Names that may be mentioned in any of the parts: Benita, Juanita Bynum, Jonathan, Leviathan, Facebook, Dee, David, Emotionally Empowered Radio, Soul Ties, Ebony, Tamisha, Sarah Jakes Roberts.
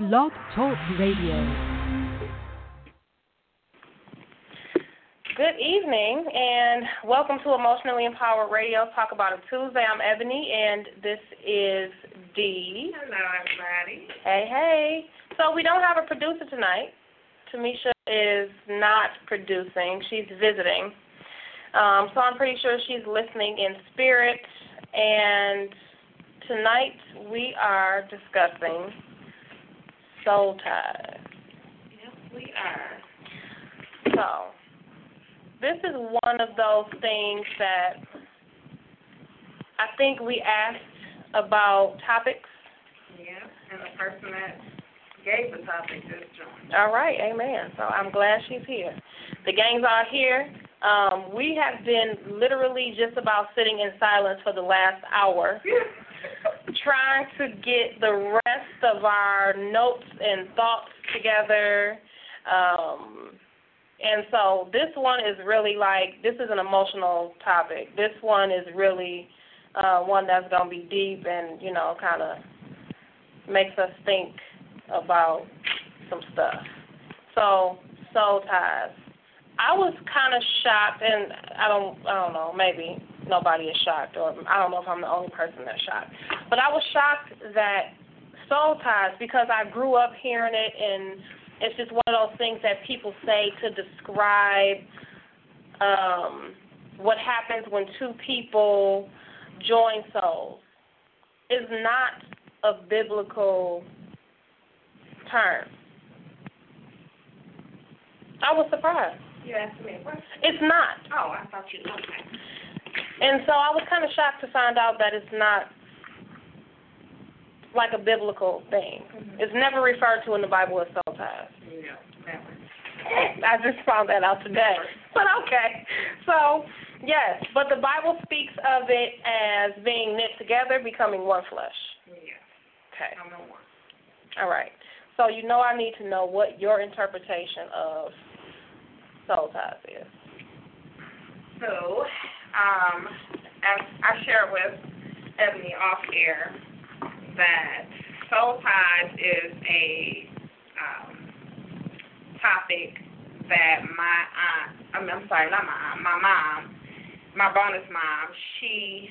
Blog Talk Radio. Good evening and welcome to Emotionally Empowered Radio. Talk About It Tuesday. I'm Ebony and this is Dee. Hello, everybody. Hey, hey. So we don't have a producer tonight. Tamisha is not producing. She's visiting. So I'm pretty sure she's listening in spirit. And tonight we are discussing soul ties. Yes, we are. So, this is one of those things that I think we asked about topics. Yeah, and the person that gave the topic just joined. All right, amen. So, I'm glad she's here. The gang's all here. We have been literally just about sitting in silence for the last hour. Trying to get the rest of our notes and thoughts together. And so this one is really like, this is an emotional topic. This one is really one that's going to be deep and, you know, kind of makes us think about some stuff. So, soul ties. I was kind of shocked, and I don't know, maybe nobody is shocked, or I don't know if I'm the only person that's shocked. But I was shocked that soul ties, because I grew up hearing it, and it's just one of those things that people say to describe what happens when two people join souls. It's not a biblical term. I was surprised. You asked me a question. It's not. Oh, I thought you knew that. And so I was kind of shocked to find out that it's not like a biblical thing. Mm-hmm. It's never referred to in the Bible as soul ties. No, never. I just found that out today. But okay. So, yes, but the Bible speaks of it as being knit together, becoming one flesh. Yeah. Okay. I'm no one. All right. So you know I need to know what your interpretation of soul ties is. So, as I shared with Ebony off air, that soul ties is a topic that my bonus mom, she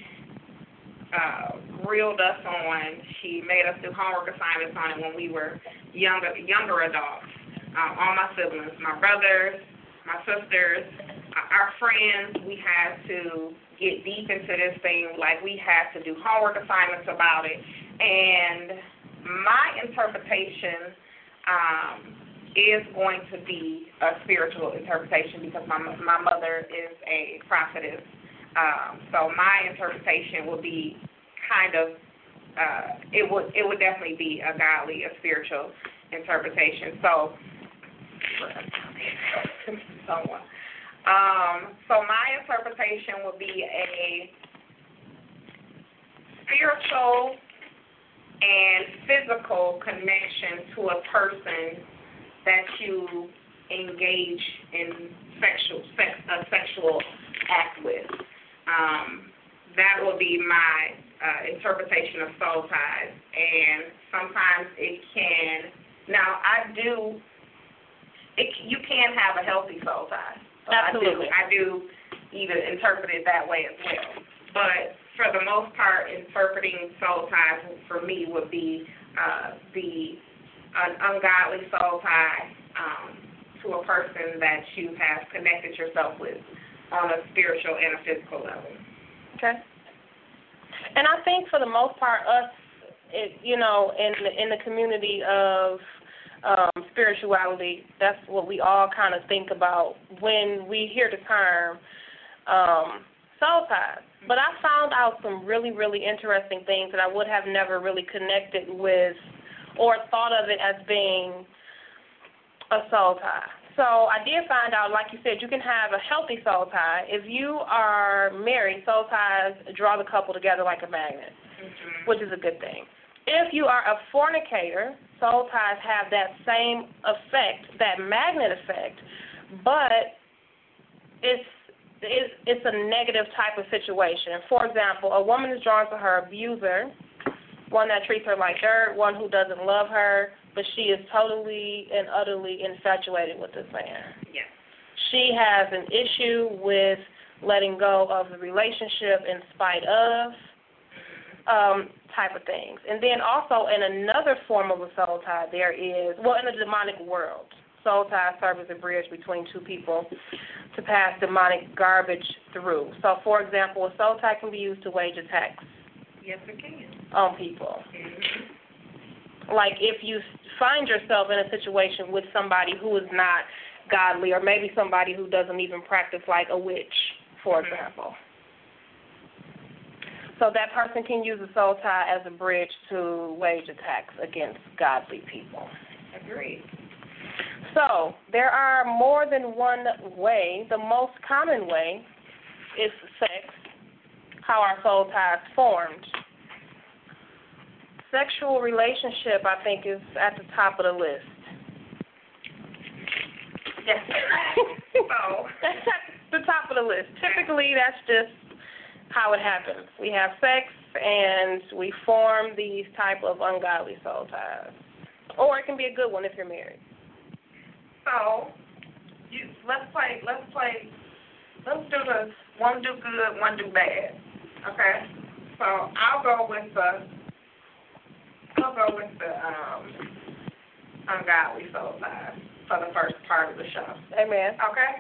reeled us on. She made us do homework assignments on it when we were younger adults. All my siblings, my brothers, my sisters, our friends, we had to get deep into this thing. Like, we had to do homework assignments about it. And my interpretation is going to be a spiritual interpretation, because my mother is a prophetess. So my interpretation will be kind of, it would definitely be a godly, a spiritual interpretation. So, someone. So my interpretation would be a spiritual and physical connection to a person that you engage in a sexual act with. That will be my interpretation of soul ties. And sometimes it can. Now I do. You can have a healthy soul tie. Absolutely. I do even interpret it that way as well. But for the most part, interpreting soul ties for me would be an ungodly soul tie to a person that you have connected yourself with on a spiritual and a physical level. Okay. And I think for the most part, in the community of spirituality, that's what we all kind of think about when we hear the term soul ties. But I found out some really, really interesting things that I would have never really connected with or thought of it as being a soul tie. So I did find out, like you said, you can have a healthy soul tie. If you are married, soul ties draw the couple together like a magnet, mm-hmm. which is a good thing. If you are a fornicator, soul ties have that same effect, that magnet effect, but it's a negative type of situation. For example, a woman is drawn to her abuser, one that treats her like dirt, one who doesn't love her, but she is totally and utterly infatuated with this man. Yeah. She has an issue with letting go of the relationship in spite of type of things. And then also in another form of a soul tie, there is, well, in the demonic world, soul ties serve as a bridge between two people to pass demonic garbage through. So, for example, a soul tie can be used to wage attacks. Yes, it can. On people. Mm-hmm. Like if you find yourself in a situation with somebody who is not godly, or maybe somebody who doesn't even practice, like a witch, for mm-hmm. example. So that person can use a soul tie as a bridge to wage attacks against godly people. Agreed. So there are more than one way. The most common way is sex, how our soul ties formed. Sexual relationship, I think, is at the top of the list. Yes. So that's at the top of the list. Typically, that's just how it happens. We have sex, and we form these type of ungodly soul ties. Or it can be a good one if you're married. So, let's do this. One do good, one do bad. Okay. So I'll go with the ungodly soul ties for the first part of the show. Amen. Okay.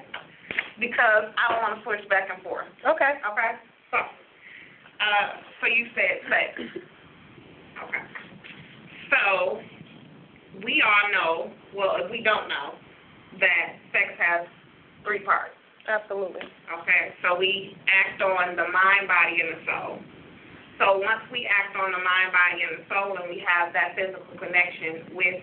Because I don't want to switch back and forth. Okay. Okay. So, so you said sex. Okay. So we all know. Well, if we don't know. That sex has three parts. Absolutely. Okay, so we act on the mind, body, and the soul. So once we act on the mind, body, and the soul, and we have that physical connection with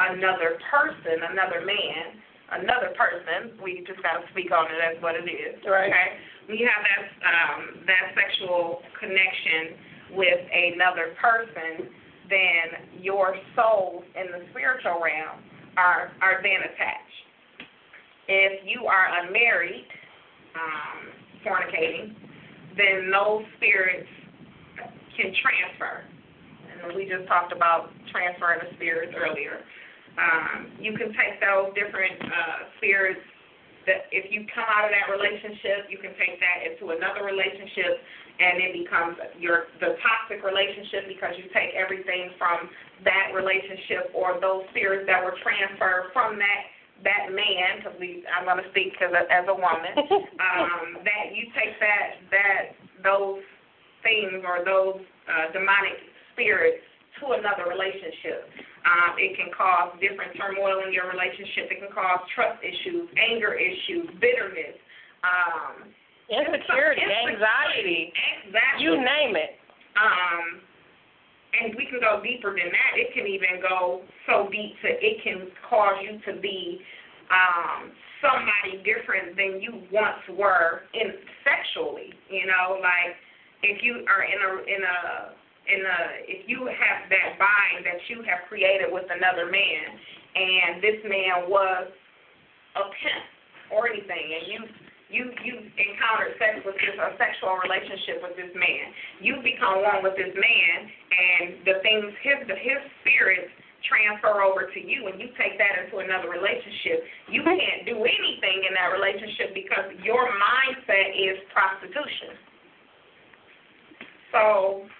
another person, another man, another person, we just got to speak on it as what it is. Right. Okay, we have that sexual connection with another person, then your soul in the spiritual realm are then attached. If you are unmarried, fornicating, then those spirits can transfer. And we just talked about transferring the spirits earlier. You can take those different spirits that if you come out of that relationship, you can take that into another relationship, and it becomes the toxic relationship because you take everything from that relationship or those spirits that were transferred from that man. Because I'm going to speak as a woman, that you take that those things or those demonic spirits to another relationship. It can cause different turmoil in your relationship. It can cause trust issues, anger issues, bitterness, insecurity, anxiety. Exactly. You name it. And we can go deeper than that. It can even go so deep that it can cause you to be somebody different than you once were sexually. You know, like if you are if you have that bind that you have created with another man, and this man was a pimp or anything, and you encountered sex with this, a sexual relationship with this man, you become one with this man, and the things his spirits transfer over to you, and you take that into another relationship. You can't do anything in that relationship because your mindset is prostitution. So.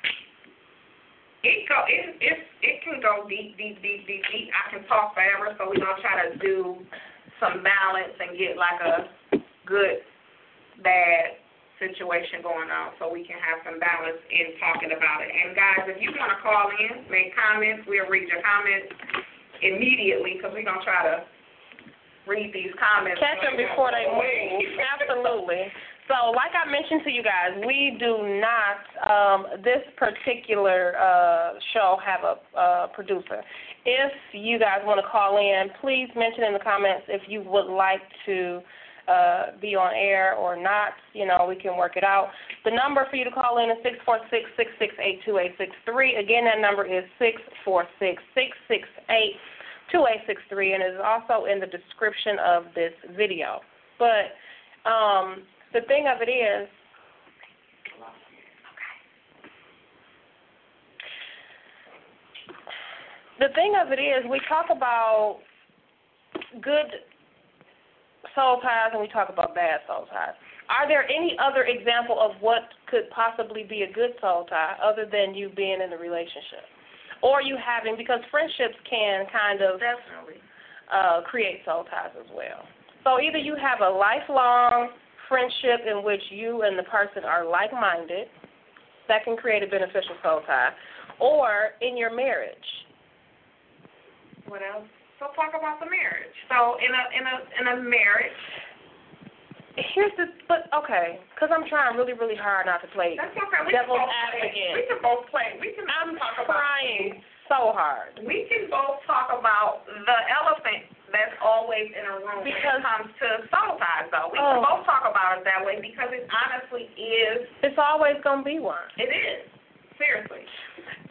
It can go deep. I can talk forever, so we're going to try to do some balance and get like a good, bad situation going on so we can have some balance in talking about it. And, guys, if you want to call in, make comments, we'll read your comments immediately because we're going to try to read these comments. Catch them before they move. Absolutely. So, like I mentioned to you guys, we do not, this particular show, have a producer. If you guys want to call in, please mention in the comments if you would like to be on air or not. You know, we can work it out. The number for you to call in is 646-668-2863. Again, that number is 646-668-2863, and it is also in the description of this video. But the thing of it is, the thing of it is, we talk about good soul ties and we talk about bad soul ties. Are there any other example of what could possibly be a good soul tie other than you being in a relationship? Or you having, because friendships can kind of create soul ties as well. So either you have a lifelong friendship in which you and the person are like-minded, that can create a beneficial soul tie, or in your marriage. What else? So talk about the marriage. So in a marriage, because I'm trying really hard not to play devil's advocate. We can both play. I'm trying so hard. We can both talk about the elephant that's always in a room because when it comes to soul ties, though. We can both talk about it that way because it honestly is. It's always going to be one. It is. Seriously.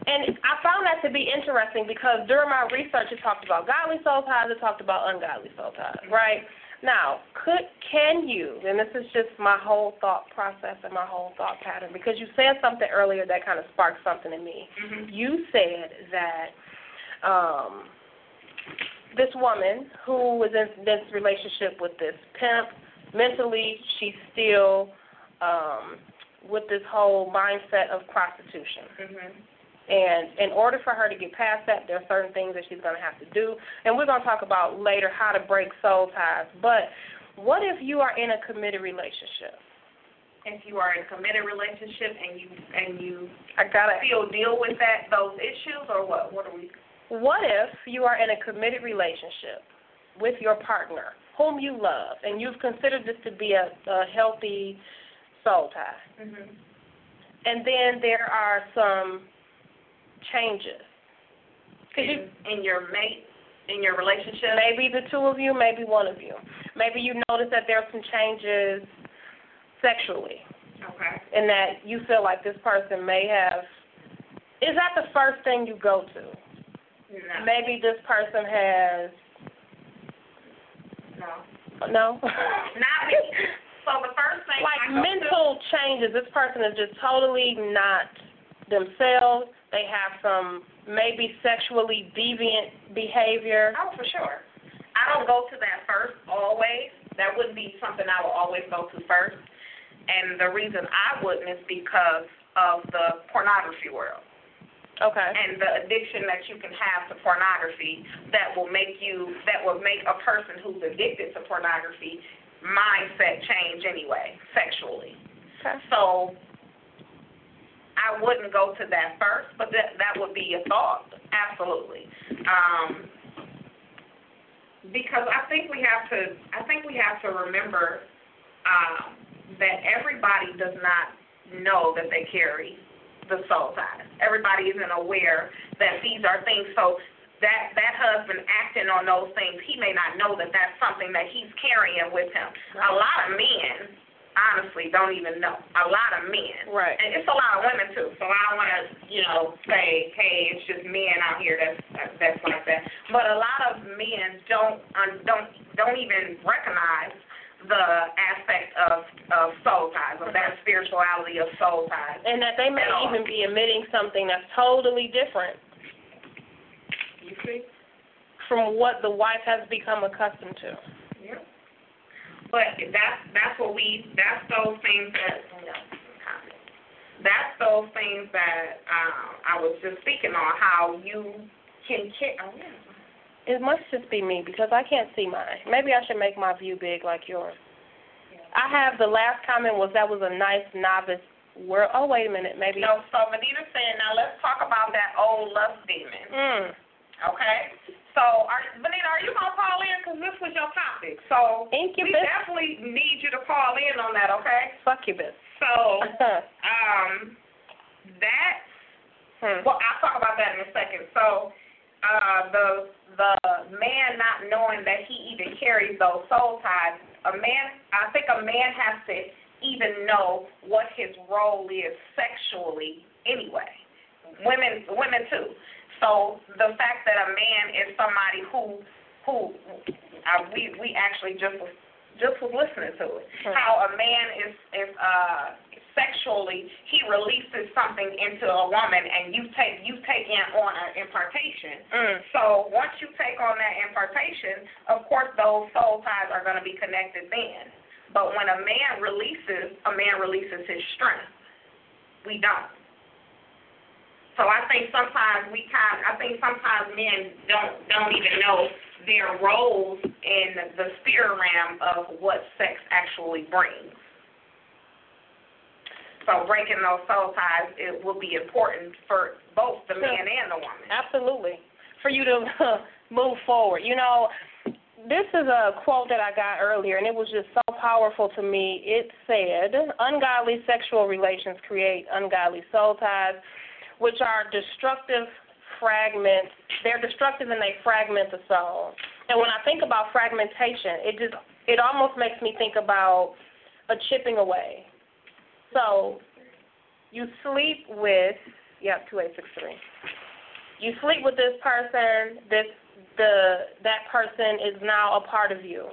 And I found that to be interesting because during my research it talked about godly soul ties, it talked about ungodly soul ties, right? Now, can you, and this is just my whole thought process and my whole thought pattern, because you said something earlier that kind of sparked something in me. Mm-hmm. You said that this woman who was in this relationship with this pimp, mentally she's still with this whole mindset of prostitution. Mm-hmm. And in order for her to get past that, there are certain things that she's going to have to do. And we're going to talk about later how to break soul ties. But what if you are in a committed relationship? If you are in a committed relationship and you still deal with those issues, or what? What are we? What if you are in a committed relationship with your partner, whom you love, and you've considered this to be a healthy soul tie? Mm-hmm. And then there are some changes in your relationship. Maybe the two of you, maybe one of you. Maybe you notice that there are some changes sexually. Okay. And that you feel like this person may have. Is that the first thing you go to? No. Maybe this person has. No. Not me. So the first thing. Changes. This person is just totally not themselves. They have some maybe sexually deviant behavior. Oh, for sure. I don't go to that first always. That wouldn't be something I would always go to first. And the reason I wouldn't is because of the pornography world. Okay. And the addiction that you can have to pornography that will make a person who's addicted to pornography mindset change anyway, sexually. Okay. So I wouldn't go to that first, but that would be a thought, absolutely, because I think we have to remember that everybody does not know that they carry the soul ties. Everybody isn't aware that these are things. So that husband acting on those things, he may not know that that's something that he's carrying with him. Right. A lot of men, honestly, don't even know. A lot of men. Right. And it's a lot of women, too. So I don't want to, say, hey, it's just men out here that's like that. But a lot of men don't even recognize the aspect of soul ties, of that spirituality of soul ties. And that they may even be admitting something that's totally different. You see? From what the wife has become accustomed to. Yeah. But that's those things that I was just speaking on, how you can kick. Oh, yeah. It must just be me because I can't see mine. Maybe I should make my view big like yours. Yeah. I have the last comment that was a nice novice word. Oh, wait a minute, maybe. No, so Benita's saying, now let's talk about that old lust demon. Mm. Okay. So, Benita, are you going to call in? Because this was your topic. So, incubus. We definitely need you to call in on that, okay? Succubus. So, well, I'll talk about that in a second. So, the man not knowing that he even carries those soul ties, I think a man has to even know what his role is sexually anyway. Women too. So the fact that a man is somebody who we actually just was listening to it. How a man is sexually, he releases something into a woman, and you take in on an impartation. Mm. So once you take on that impartation, of course those soul ties are going to be connected then. But when a man releases his strength. We don't. So I think sometimes men don't even know their roles in the spirit realm of what sex actually brings. So breaking those soul ties, it will be important for both the man and the woman. Absolutely. For you to move forward. You know, this is a quote that I got earlier, and it was just so powerful to me. It said, ungodly sexual relations create ungodly soul ties, which are destructive fragments. They're destructive and they fragment the soul. And when I think about fragmentation, it almost makes me think about a chipping away. So you sleep with 2863. You sleep with this person, that person is now a part of you.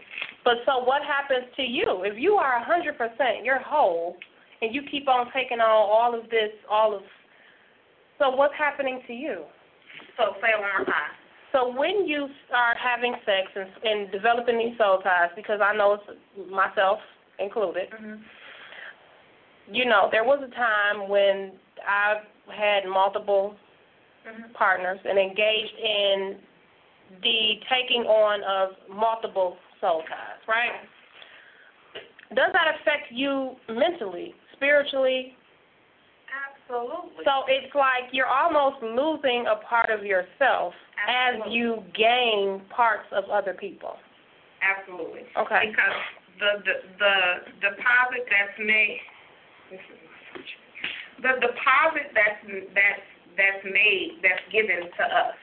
But so what happens to you? If you are 100%, you're whole, and you keep on taking on all of this. So what's happening to you? So say it one more time. So when you start having sex and developing these soul ties, because I know it's myself included, mm-hmm. You know, there was a time when I had multiple mm-hmm. partners and engaged in the taking on of multiple soul ties, right? Does that affect you mentally, spiritually? Absolutely. So it's like you're almost losing a part of yourself. Absolutely. As you gain parts of other people. Absolutely. Okay. Because the deposit that's made, that's given to us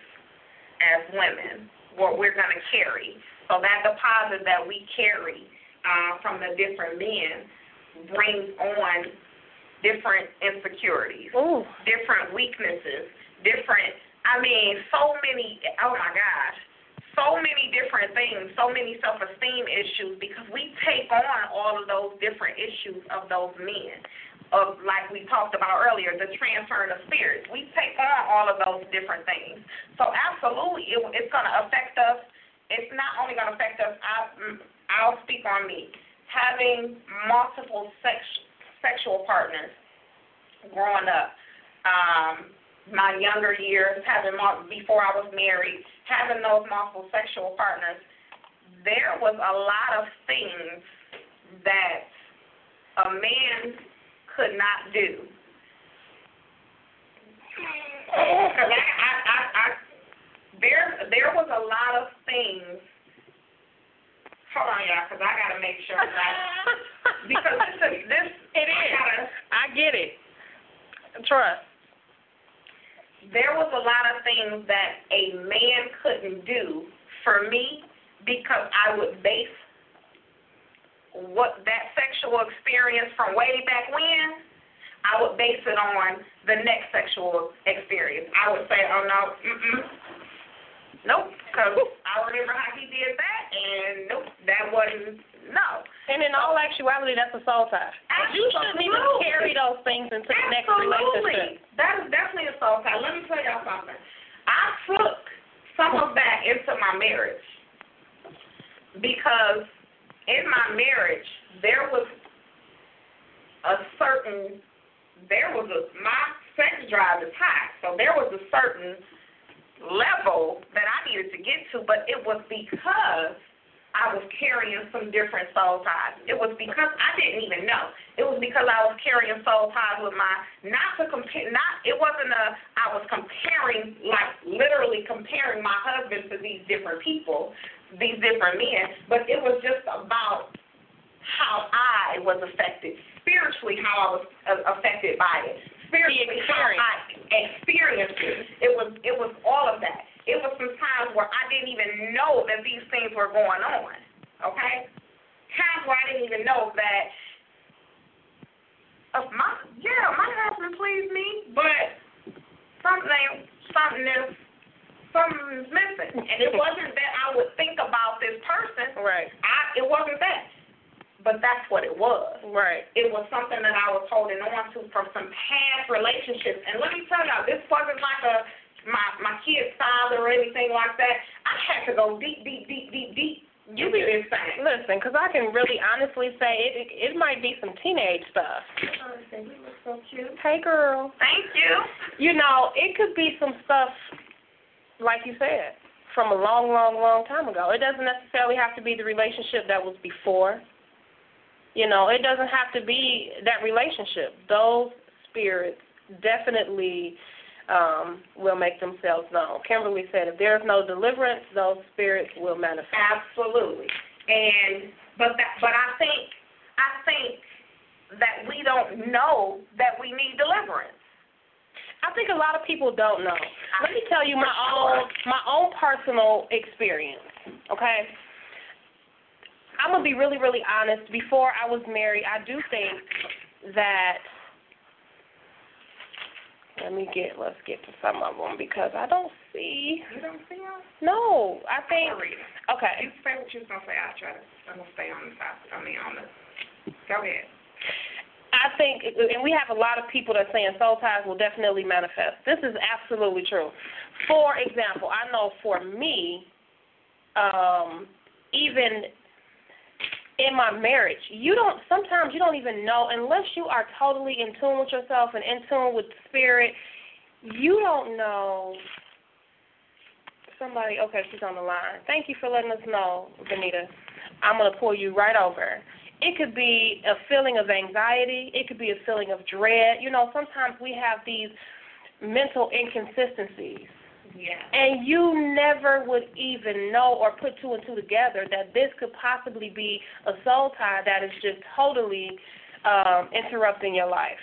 as women, what we're going to carry. So that deposit that we carry from the different men brings on different insecurities, ooh, different weaknesses, so many, oh my gosh, so many different things, so many self-esteem issues, because we take on all of those different issues of those men. Of, like we talked about earlier, the transferring of spirits. We take on all of those different things. So absolutely, it's going to affect us. It's not only going to affect us, I'll speak on me. Having multiple sexual partners growing up, my younger years, before I was married, having those multiple sexual partners, there was a lot of things that a man could not do. There was a lot of things. Hold on, y'all, because I gotta make sure that because this it is. I get it. Trust. There was a lot of things that a man couldn't do for me because I would base what that sexual experience from way back when, I would base it on the next sexual experience. I would say, oh, no, nope, because I remember how he did that, and nope, that wasn't, no. And in all actuality, that's a soul tie. Absolutely. You shouldn't even carry those things into the next relationship. Absolutely. That is definitely a soul tie. Let me tell y'all something. I took some of that into my marriage because in my marriage, my sex drive is high, so there was a certain level that I needed to get to, but it was because I was carrying some different soul ties. It was because I didn't even know. It was because I was carrying soul ties with my, I was comparing, like literally comparing my husband to these different people, these different men, but it was just about how I was affected, spiritually how I was affected by it, spiritually how I experienced it. It was all of that. It was some times where I didn't even know that these things were going on, okay? Times where I didn't even know that, my husband pleased me, but something's missing, and it wasn't that I would think about this person. Right. It wasn't that. but that's what it was. Right. It was something that I was holding on to from some past relationships. And let me tell y'all, this wasn't like my kid's father or anything like that. I had to go deep. You be this thing. Listen, because I can really honestly say it might be some teenage stuff. You look so cute. Hey, girl. Thank you. You know, it could be some stuff, like you said, from a long, long, long time ago. It doesn't necessarily have to be the relationship that was before. You know, it doesn't have to be that relationship. Those spirits definitely will make themselves known. Kimberly said, if there's no deliverance, those spirits will manifest. Absolutely. And but I think that we don't know that we need deliverance. I think a lot of people don't know. Let me tell you my own personal experience, okay? I'm going to be really, really honest. Before I was married, I do think that let's get to some of them because I don't see. You don't see them? No, I think. Okay. You say what you was gonna say. I'm gonna stay on the side. Go ahead. I think, and we have a lot of people that are saying soul ties will definitely manifest. This is absolutely true. For example, I know for me, even in my marriage, sometimes you don't even know, unless you are totally in tune with yourself and in tune with spirit, you don't know. Somebody, okay, she's on the line. Thank you for letting us know, Benita. I'm going to pull you right over. It could be a feeling of anxiety. It could be a feeling of dread. You know, sometimes we have these mental inconsistencies. Yeah. And you never would even know or put two and two together that this could possibly be a soul tie that is just totally interrupting your life.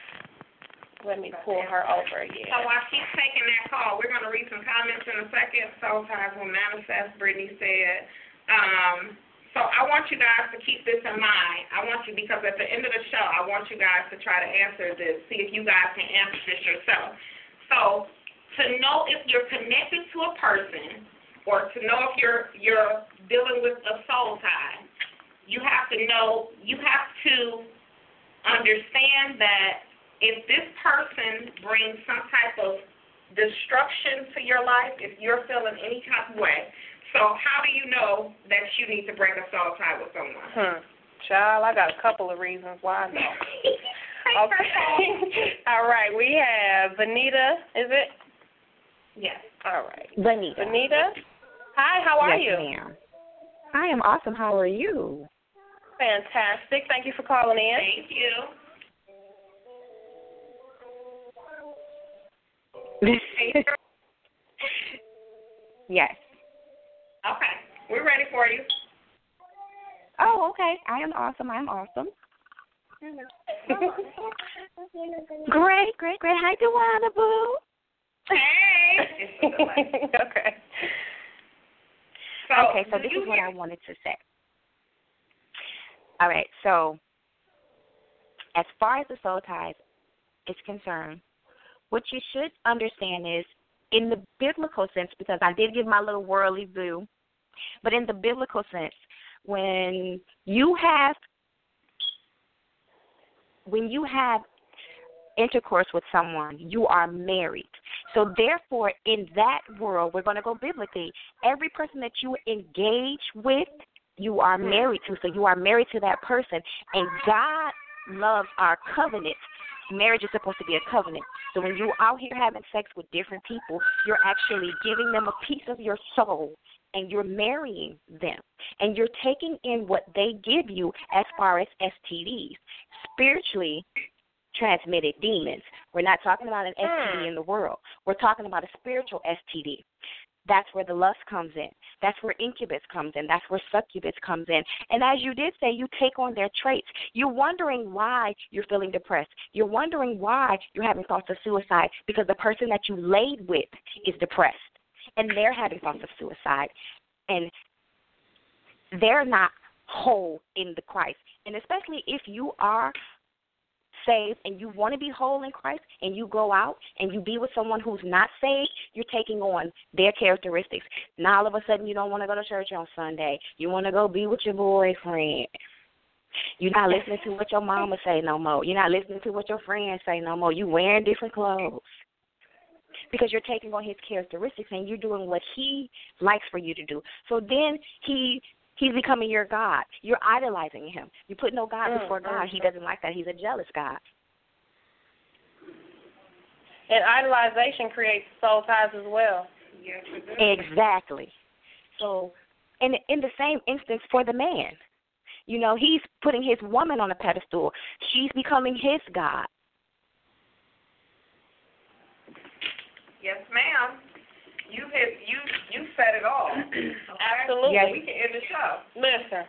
Let me pull her over. Yeah. So while she's taking that call, we're going to read some comments in a second. Soul ties will manifest, Brittany said. So I want you guys to keep this in mind. Because at the end of the show, I want you guys to try to answer this, see if you guys can answer this yourself. So to know if you're connected to a person or to know if you're dealing with a soul tie, you have to understand that if this person brings some type of destruction to your life, if you're feeling any type of way, so how do you know that you need to break a soul tie with someone? Child, I got a couple of reasons why I know. Okay. All right. We have Benita, is it? Yes. All right. Benita. Hi, how are you? Yes, ma'am. I am awesome. How are you? Fantastic. Thank you for calling in. Thank you. Yes. Okay, we're ready for you. Oh, okay. I am awesome. Great. Hi, Duana Boo. Hey. Okay. So this is what I wanted to say. All right, so as far as the soul ties is concerned, what you should understand is, in the biblical sense, because I did give my little worldly view, but in the biblical sense, when you have intercourse with someone, you are married. So therefore, in that world, we're going to go biblically. Every person that you engage with, you are married to. So you are married to that person, and God loves our covenant. Marriage is supposed to be a covenant. So when you're out here having sex with different people, you're actually giving them a piece of your soul, and you're marrying them, and you're taking in what they give you as far as STDs, spiritually transmitted demons. We're not talking about an STD in the world. We're talking about a spiritual STD. That's where the lust comes in. That's where incubus comes in. That's where succubus comes in. And as you did say, you take on their traits. You're wondering why you're feeling depressed. You're wondering why you're having thoughts of suicide, because the person that you laid with is depressed, and they're having thoughts of suicide, and they're not whole in the Christ. And especially if you are saved and you want to be whole in Christ, and you go out and you be with someone who's not saved, you're taking on their characteristics. Now all of a sudden you don't want to go to church on Sunday. You want to go be with your boyfriend. You're not listening to what your mama say no more. You're not listening to what your friends say no more. You're wearing different clothes because you're taking on his characteristics and you're doing what he likes for you to do. So then he's becoming your God. You're idolizing him. You put no God before God. He doesn't like that. He's a jealous God. And idolization creates soul ties as well. Exactly. So, and in the same instance for the man, you know, he's putting his woman on a pedestal. She's becoming his God. Yes, ma'am. You said it all. Absolutely. Yes. We can end the show. Listen.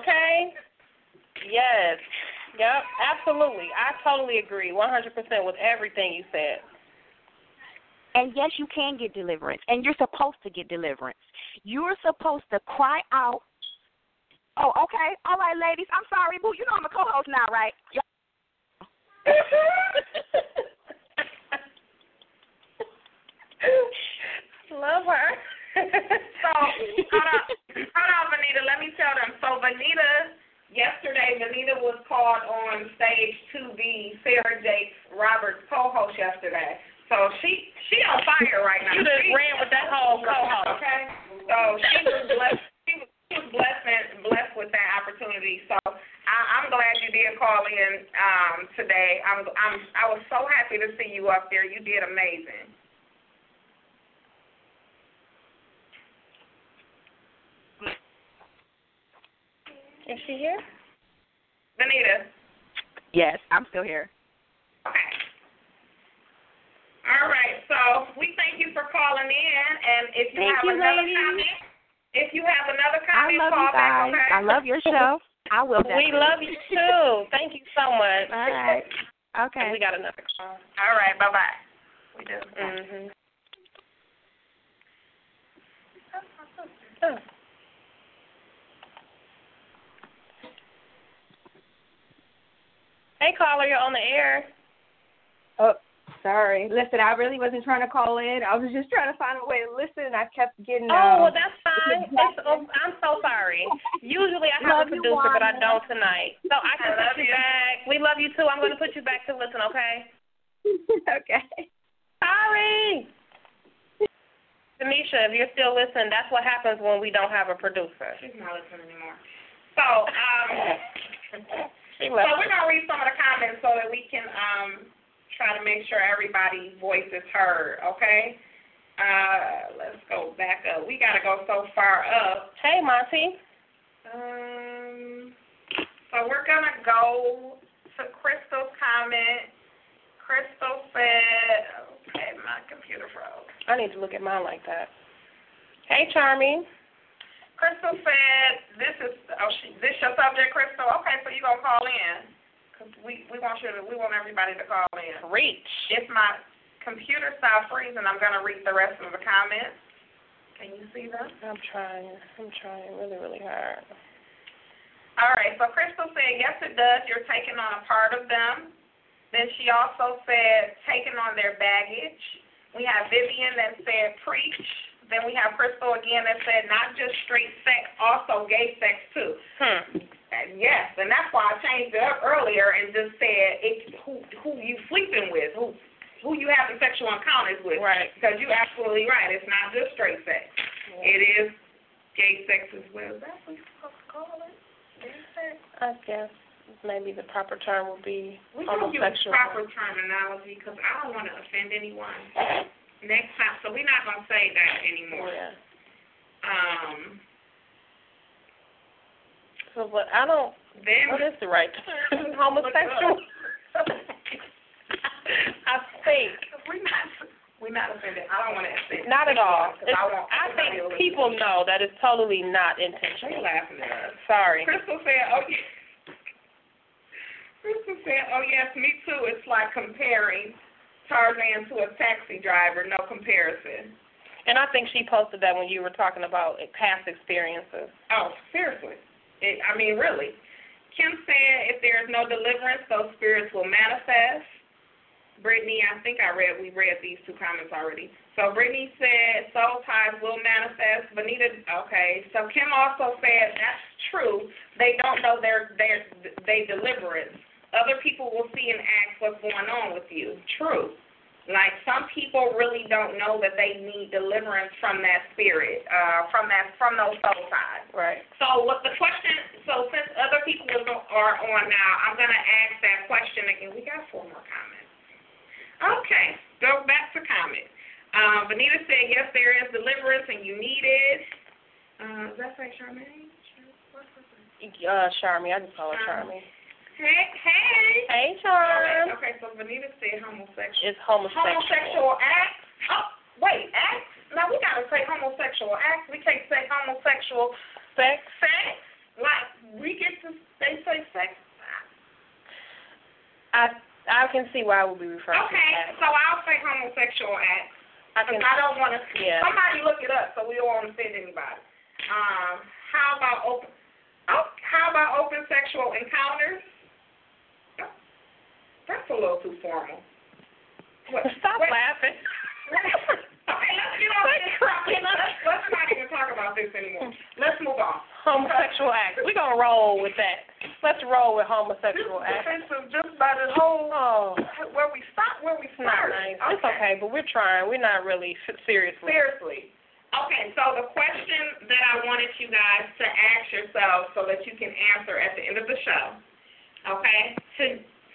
Okay. Yes. Yep, absolutely. I totally agree 100% with everything you said. And yes, you can get deliverance, and you're supposed to get deliverance. You're supposed to cry out, oh, okay, all right, ladies, I'm sorry, boo. You know I'm a co-host now, right? Love her. So, hold on, Benita. Let me tell them. So, Benita was called on stage to be Sarah Jakes Roberts co-host yesterday. So she on fire right now. You just ran with that whole co-host. Okay. So she was blessed. She was blessed with that opportunity. So I'm glad you did call in today. I was so happy to see you up there. You did amazing. Is she here? Benita. Yes, I'm still here. Okay. All right, so we thank you for calling in. And if you have another comment, call back, okay? I love your show. I will definitely. We love you, too. Thank you so much. All right. Okay. And we got another call. All right, bye-bye. We do. Mm-hmm. That's my sister. Oh. Hey, caller, you're on the air. Oh, sorry. Listen, I really wasn't trying to call in. I was just trying to find a way to listen, and I kept getting... Oh, well, that's fine. I'm so sorry. Usually I have a producer, but I don't tonight. So I can put you back. We love you, too. I'm going to put you back to listen, okay? Okay. Sorry. Tamisha, if you're still listening, that's what happens when we don't have a producer. She's not listening anymore. So, So we're going to read some of the comments so that we can try to make sure everybody's voice is heard, okay? Let's go back up. We got to go so far up. Hey, Monty. So we're going to go to Crystal's comment. Crystal said, okay, my computer froze. I need to look at mine like that. Hey, Charmy. Crystal said, "This your subject, Crystal? Okay, so you gonna call in? 'Cause we want everybody to call in. Reach. If my computer stops freezing, I'm gonna read the rest of the comments. Can you see them? I'm trying really, really hard. All right. So Crystal said, yes, it does. You're taking on a part of them. Then she also said, taking on their baggage. We have Vivian that said, preach. Then we have Crystal again that said not just straight sex, also gay sex too. And yes, and that's why I changed it up earlier and just said who you sleeping with, who you having sexual encounters with. Right. Because you're absolutely right. It's not just straight sex. Yeah. It is gay sex as well. Is that what you're supposed to call it? Gay sex? I guess maybe the proper term would be homosexual. We don't use proper terminology because I don't want to offend anyone. Next time, so we're not going to say that anymore. Yeah. So, but I don't... What is the right term? Homosexual? I think. We're not offended. I don't want to offend. Not at all. I think people know that it's totally not intentional. They're laughing at us. Sorry. Crystal said, oh, yeah. Crystal said, oh, yes, me too. It's like comparing Tarzan to a taxi driver, no comparison. And I think she posted that when you were talking about past experiences. Oh, seriously. Really. Kim said, if there is no deliverance, those spirits will manifest. Brittany, I think we read these two comments already. So Brittany said, soul ties will manifest. Benita, okay. So Kim also said, that's true, they don't know they deliverance. Other people will see and ask what's going on with you. True. Like, some people really don't know that they need deliverance from that spirit, from those soul ties. Right. So with the question, so since other people are on now, I'm going to ask that question again. We got 4 more comments. Okay, go back to comments. Benita said, yes, there is deliverance and you need it. Does that say Charmaine? Charmaine. I just call her Charmaine. Hey, Charm. Okay, so Benita said homosexual. It's homosexual acts. Oh, wait, acts? No, we gotta say homosexual acts. We can't say homosexual sex. Sex? Like, we get to, they say sex. I can see why we'll be referring to that. Okay, so I'll say homosexual acts. I don't want to. Yeah. Somebody look it up, so we don't want to offend anybody. How about open sexual encounters? That's a little too formal. Stop laughing. Okay, let's get off this topic. Let's not even talk about this anymore. Let's move on. Homosexual acts. We're going to roll with that. Let's roll with homosexual acts. This is offensive just by this whole, where we start. Nice. Okay. It's okay, but we're trying. We're not really, seriously. Okay, so the question that I wanted you guys to ask yourselves so that you can answer at the end of the show, okay,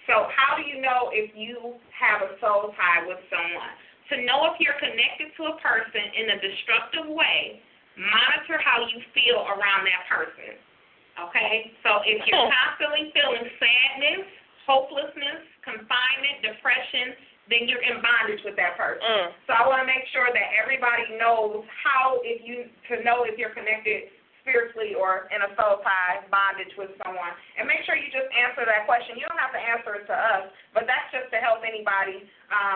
so how do you know if you have a soul tie with someone? To know if you're connected to a person in a destructive way, monitor how you feel around that person, okay? So if you're constantly feeling sadness, hopelessness, confinement, depression, then you're in bondage with that person. So I want to make sure that everybody knows how to know if you're connected spiritually or in a soul tie bondage with someone. And make sure you just answer that question. You don't have to answer it to us, but that's just to help anybody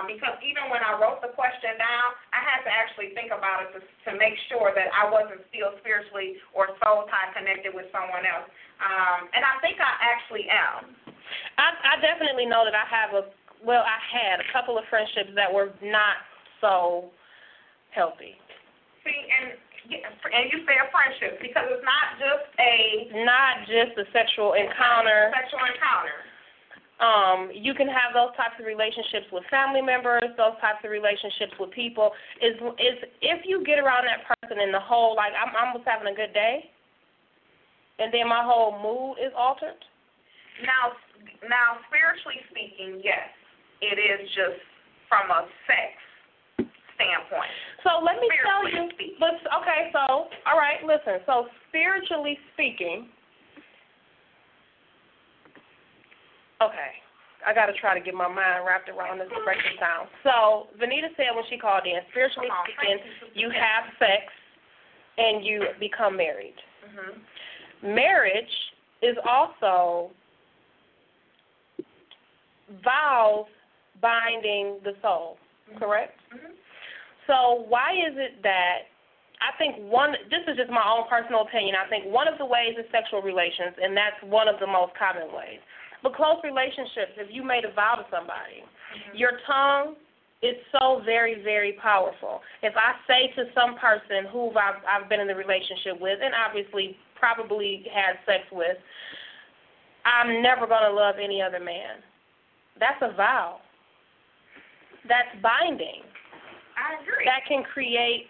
because even when I wrote the question down, I had to actually think about it to make sure that I wasn't still spiritually or soul tie connected with someone else. And I think I actually am. I definitely know that I had a couple of friendships that were not so healthy. See, and you say a friendship because it's not just a sexual encounter. You can have those types of relationships with family members, those types of relationships with people. Is if you get around that person and the whole like I'm just having a good day, and then my whole mood is altered. Now spiritually speaking, yes, it is just from a sex standpoint. So let me tell you. Okay, so, all right, listen. So spiritually speaking, okay, I got to try to get my mind wrapped around this and break it down. So Benita said when she called in, spiritually speaking, you have sex and you become married. Mm-hmm. Marriage is also vows binding the soul, correct? Mm-hmm. So why is it that I think this is just my own personal opinion, I think one of the ways is sexual relations, and that's one of the most common ways. But close relationships, if you made a vow to somebody, your tongue is so very, very powerful. If I say to some person who I've been in a relationship with and obviously probably had sex with, I'm never going to love any other man. That's a vow. That's binding. I agree. That can create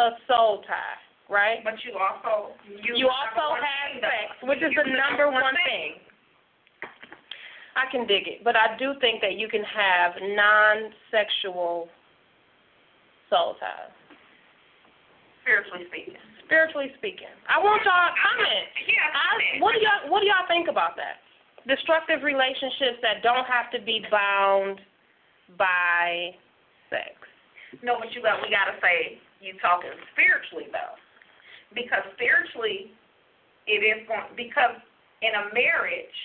a soul tie, right? But you also have sex, which is the number one thing. I can dig it, but I do think that you can have non-sexual soul ties. Spiritually speaking. I want y'all to comment. Yeah, what do y'all think about that? Destructive relationships that don't have to be bound by sex. No, but we gotta say you talking spiritually though, because spiritually it is going. Because in a marriage,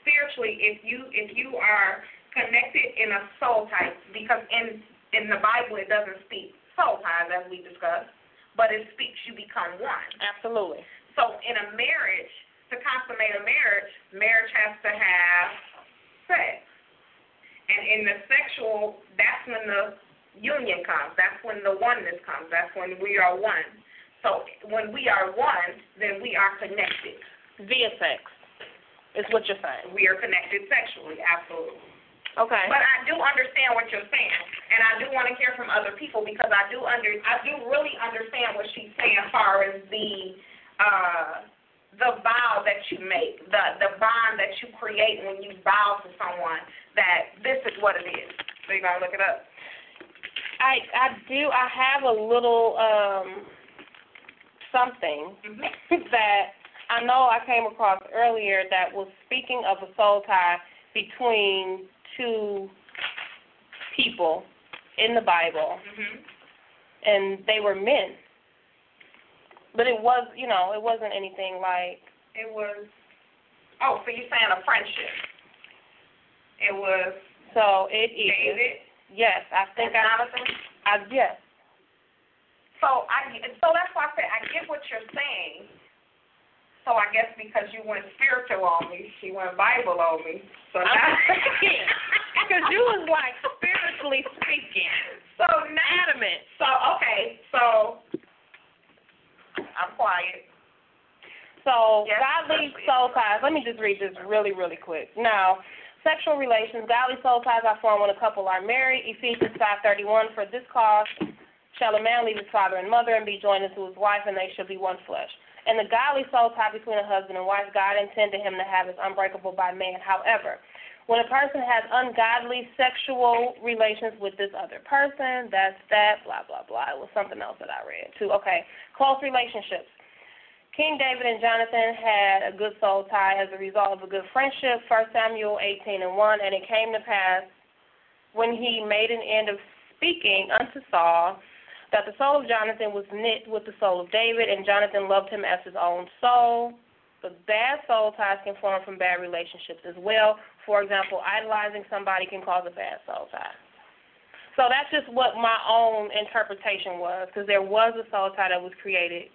spiritually, if you are connected in a soul tie, because in the Bible it doesn't speak soul ties as we discussed, but it speaks you become one. Absolutely. So in a marriage. To consummate a marriage has to have sex. And in the sexual, that's when the union comes. That's when the oneness comes. That's when we are one. So when we are one, then we are connected. Via sex is what you're saying. We are connected sexually, absolutely. Okay. But I do understand what you're saying, and I do want to hear from other people because I do really understand what she's saying as far as the vow that you make, the bond that you create when you vow to someone that this is what it is. So you gotta look it up. I have a little something that I know I came across earlier that was speaking of a soul tie between two people in the Bible, and they were men. But it was, you know, it wasn't anything like... It was... Oh, so you're saying a friendship. It was... So it is... David? Yes, I think and Jonathan? Yes. So that's why I said, I get what you're saying. So I guess because you went spiritual on me, she went Bible on me. So now... Because you was like, spiritually speaking. So now... Adamant. So, okay, so... I'm quiet. So, yes, godly soul ties. Let me just read this really, really quick. Now, sexual relations. Godly soul ties are formed when a couple are married. Ephesians 5:31. For this cause shall a man leave his father and mother and be joined unto his wife, and they shall be one flesh. And the godly soul tie between a husband and wife, God intended him to have is unbreakable by man. However, when a person has ungodly sexual relations with this other person, that's that, blah, blah, blah. It was something else that I read, too. Okay, close relationships. King David and Jonathan had a good soul tie as a result of a good friendship, 1 Samuel 18:1, and it came to pass when he made an end of speaking unto Saul that the soul of Jonathan was knit with the soul of David, and Jonathan loved him as his own soul. But bad soul ties can form from bad relationships as well. For example, idolizing somebody can cause a bad soul tie. So that's just what my own interpretation was, because there was a soul tie that was created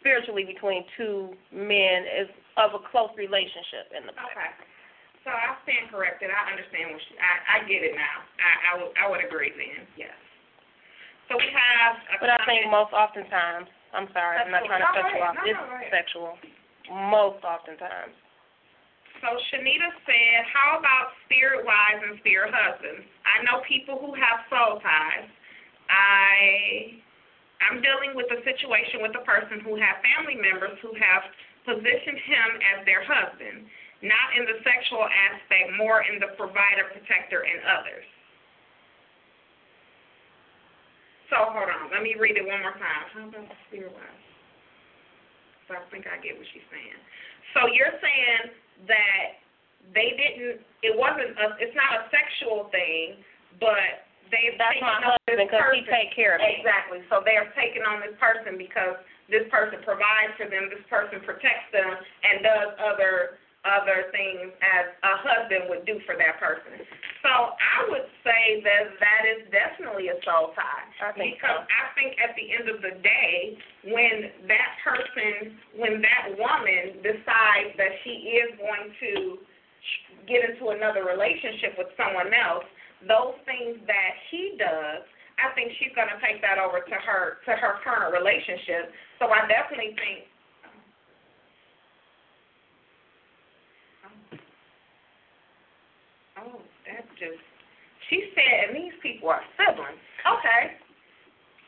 spiritually between two men as of a close relationship in the Bible. Okay. So I stand corrected. I understand. I get it now. I would agree then, yes. So we have a but comment. I think most oftentimes, I'm sorry, that's I'm not cool. Trying to cut you off. It's right. Sexual. Most oftentimes. So Shanita said, how about spirit wives and spirit husbands? I know people who have soul ties. I'm dealing with a situation with a person who have family members who have positioned him as their husband, not in the sexual aspect, more in the provider, protector, and others. So hold on, let me read it one more time. How about spirit wives? So I think I get what she's saying. So you're saying that they didn't, it wasn't, it's not a sexual thing, but they've that's taken my on husband, this person. He take care of me. Exactly. So they're taking on this person because this person provides for them, this person protects them, and does other things as a husband would do for that person. So I would say that is definitely a soul tie. I think because so. I think at the end of the day, when that woman decides that she is going to get into another relationship with someone else, those things that he does, I think she's going to take that over to her current relationship. So I definitely think. Oh, that just, she said, and these people are siblings. Okay.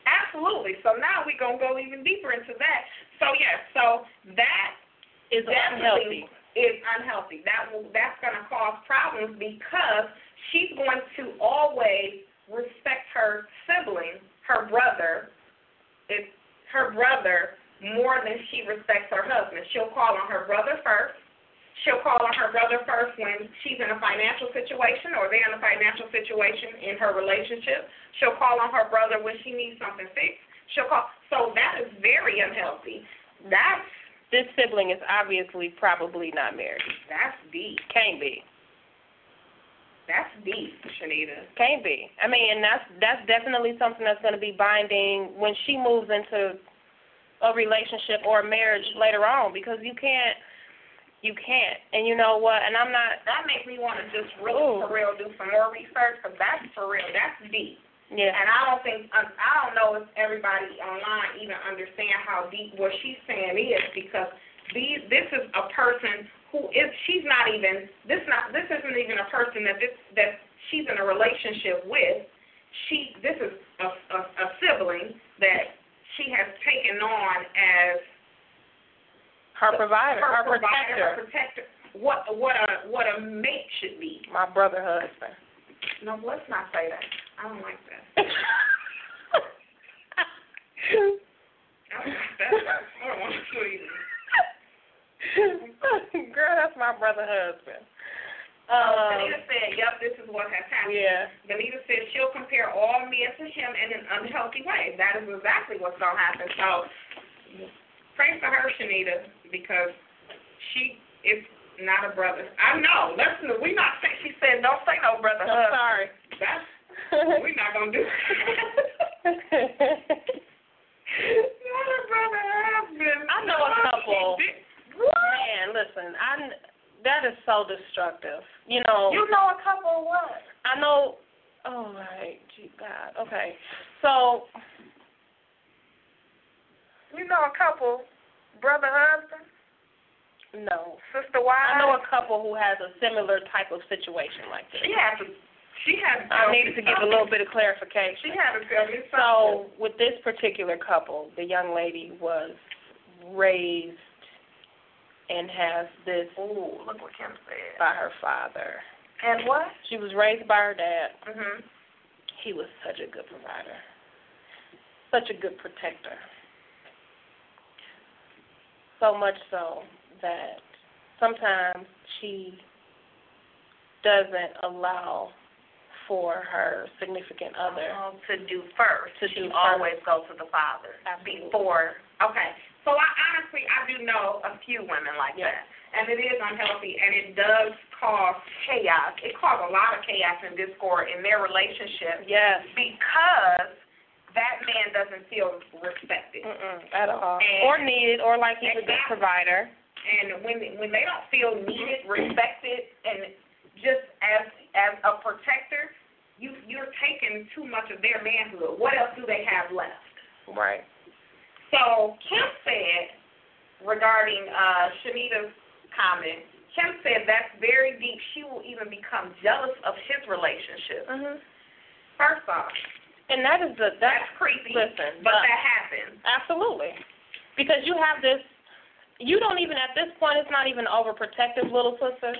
Absolutely. So now we're going to go even deeper into that. So, yes, so that is definitely unhealthy. That's going to cause problems because she's going to always respect her sibling, her brother, more than she respects her husband. She'll call on her brother first when she's in a financial situation or they're in a financial situation in her relationship. She'll call on her brother when she needs something fixed. So that is very unhealthy. This sibling is obviously probably not married. That's deep. Can't be. That's deep, Shanita. Can't be. I mean, and that's definitely something that's going to be binding when she moves into a relationship or a marriage later on, because you can't. You can't, and you know what? And I'm not. That makes me want to just really, for real, do some more research, because that's for real. That's deep. Yeah. And I don't know if everybody online even understand how deep what she's saying is, because This is a person who is, this isn't even a person that she's in a relationship with. This is a sibling that she has taken on as her provider, her protector. What a mate should be. My brother husband. No, let's not say that. I don't like that. I don't like that. I don't want to do either. Girl, that's my brother husband. Benita said, yep, this is what has happened. Yeah. Benita said she'll compare all men to him in an unhealthy way. That is exactly what's going to happen. So pray for her, Juanita, because she is not a brother. I know. Listen, we're not saying, she said don't say no brother. I'm sorry. That's, we're not going to do that. Not a brother husband. I know a couple. Man, listen, that is so destructive. You know a couple of what? I know. Oh, my God. Okay. So, you know a couple, brother, husband? No. Sister, wife? I know a couple who has a similar type of situation like this. I needed to give a little bit of clarification. She had to tell me something. So, with this particular couple, the young lady was raised and has this look what Kim said. By her father. And what? She was raised by her dad. Mm-hmm. He was such a good provider. Such a good protector. So much so that sometimes she doesn't allow for her significant other to do first. She always goes to the father. Absolutely. Before. Okay. So I do know a few women like that, and it is unhealthy, and it does cause chaos. It caused a lot of chaos and discord in their relationship. Yes, because that man doesn't feel respected at all, or needed, or like he's a good provider. And when they don't feel needed, respected, and just as a protector, you're taking too much of their manhood. What else do they have left? Right. So Kim said, regarding Shanita's comment, Kim said that's very deep. She will even become jealous of his relationship. Mm-hmm. First off. And that's creepy. Listen, but that happens. Absolutely. Because you have this, you don't even, at this point, it's not even overprotective, little sister.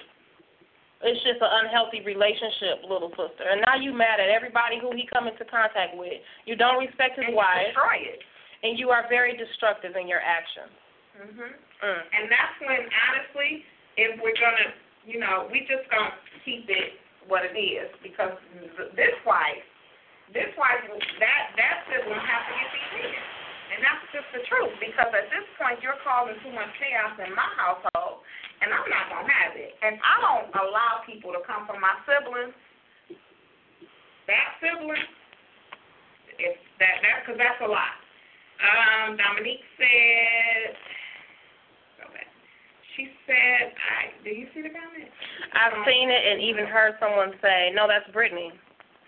It's just an unhealthy relationship, little sister. And now you mad at everybody who he come into contact with. You don't respect his wife. Destroy it. And you are very destructive in your actions. Mm-hmm. And that's when, honestly, if we're going to, we just going to keep it what it is. Because this wife, that sibling has to get these kids. And that's just the truth. Because at this point, you're causing too much chaos in my household, and I'm not going to have it. And I don't allow people to come from my siblings, that sibling, because that's a lot. Dominique said, she said, do you see the comment? I've seen it and even heard someone say, no, that's Brittany.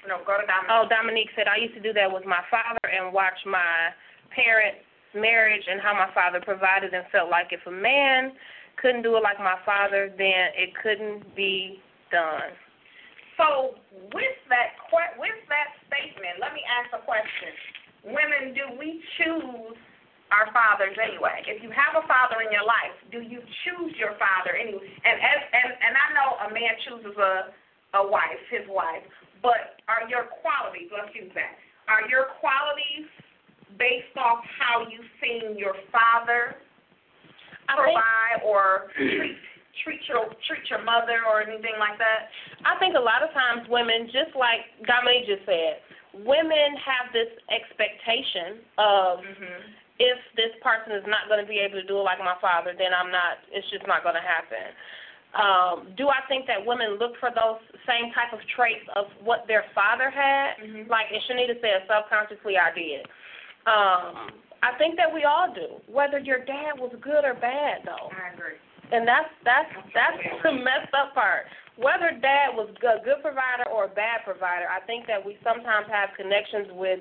No, go to Dominique. Oh, Dominique said, I used to do that with my father and watch my parents' marriage and how my father provided and felt like if a man couldn't do it like my father, then it couldn't be done. So with that statement, let me ask a question. Women, do we choose our fathers anyway? If you have a father in your life, do you choose your father anyway? And I know a man chooses a wife, his wife, but are your qualities, let's use that, are your qualities based off how you've seen your father provide or treat your mother or anything like that? I think a lot of times women, just like Dominique just said, women have this expectation of if this person is not going to be able to do it like my father, then I'm not, it's just not going to happen. Do I think that women look for those same type of traits of what their father had? Mm-hmm. Like, as Juanita said, subconsciously I did. I think that we all do, whether your dad was good or bad, though. I agree. And that's the messed up part. Whether dad was a good provider or a bad provider, I think that we sometimes have connections with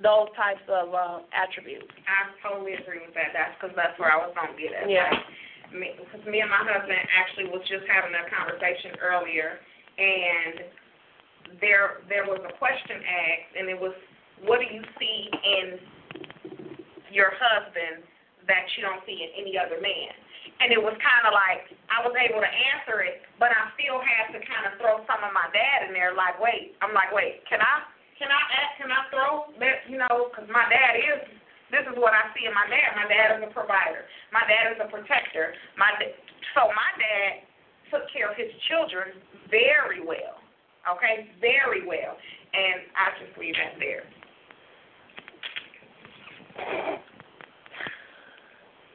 those types of attributes. I totally agree with that. That's because that's where I was going to get at. Yeah. Like, because me and my husband actually was just having a conversation earlier, and there was a question asked, and it was, what do you see in your husband that you don't see in any other man? And it was kind of like I was able to answer it, but I still had to kind of throw some of my dad in there. Like, wait, I'm like, wait, can I throw that? You know, because my dad is. This is what I see in my dad. My dad is a provider. My dad is a protector. So my dad took care of his children very well. Okay, very well. And I just leave that there.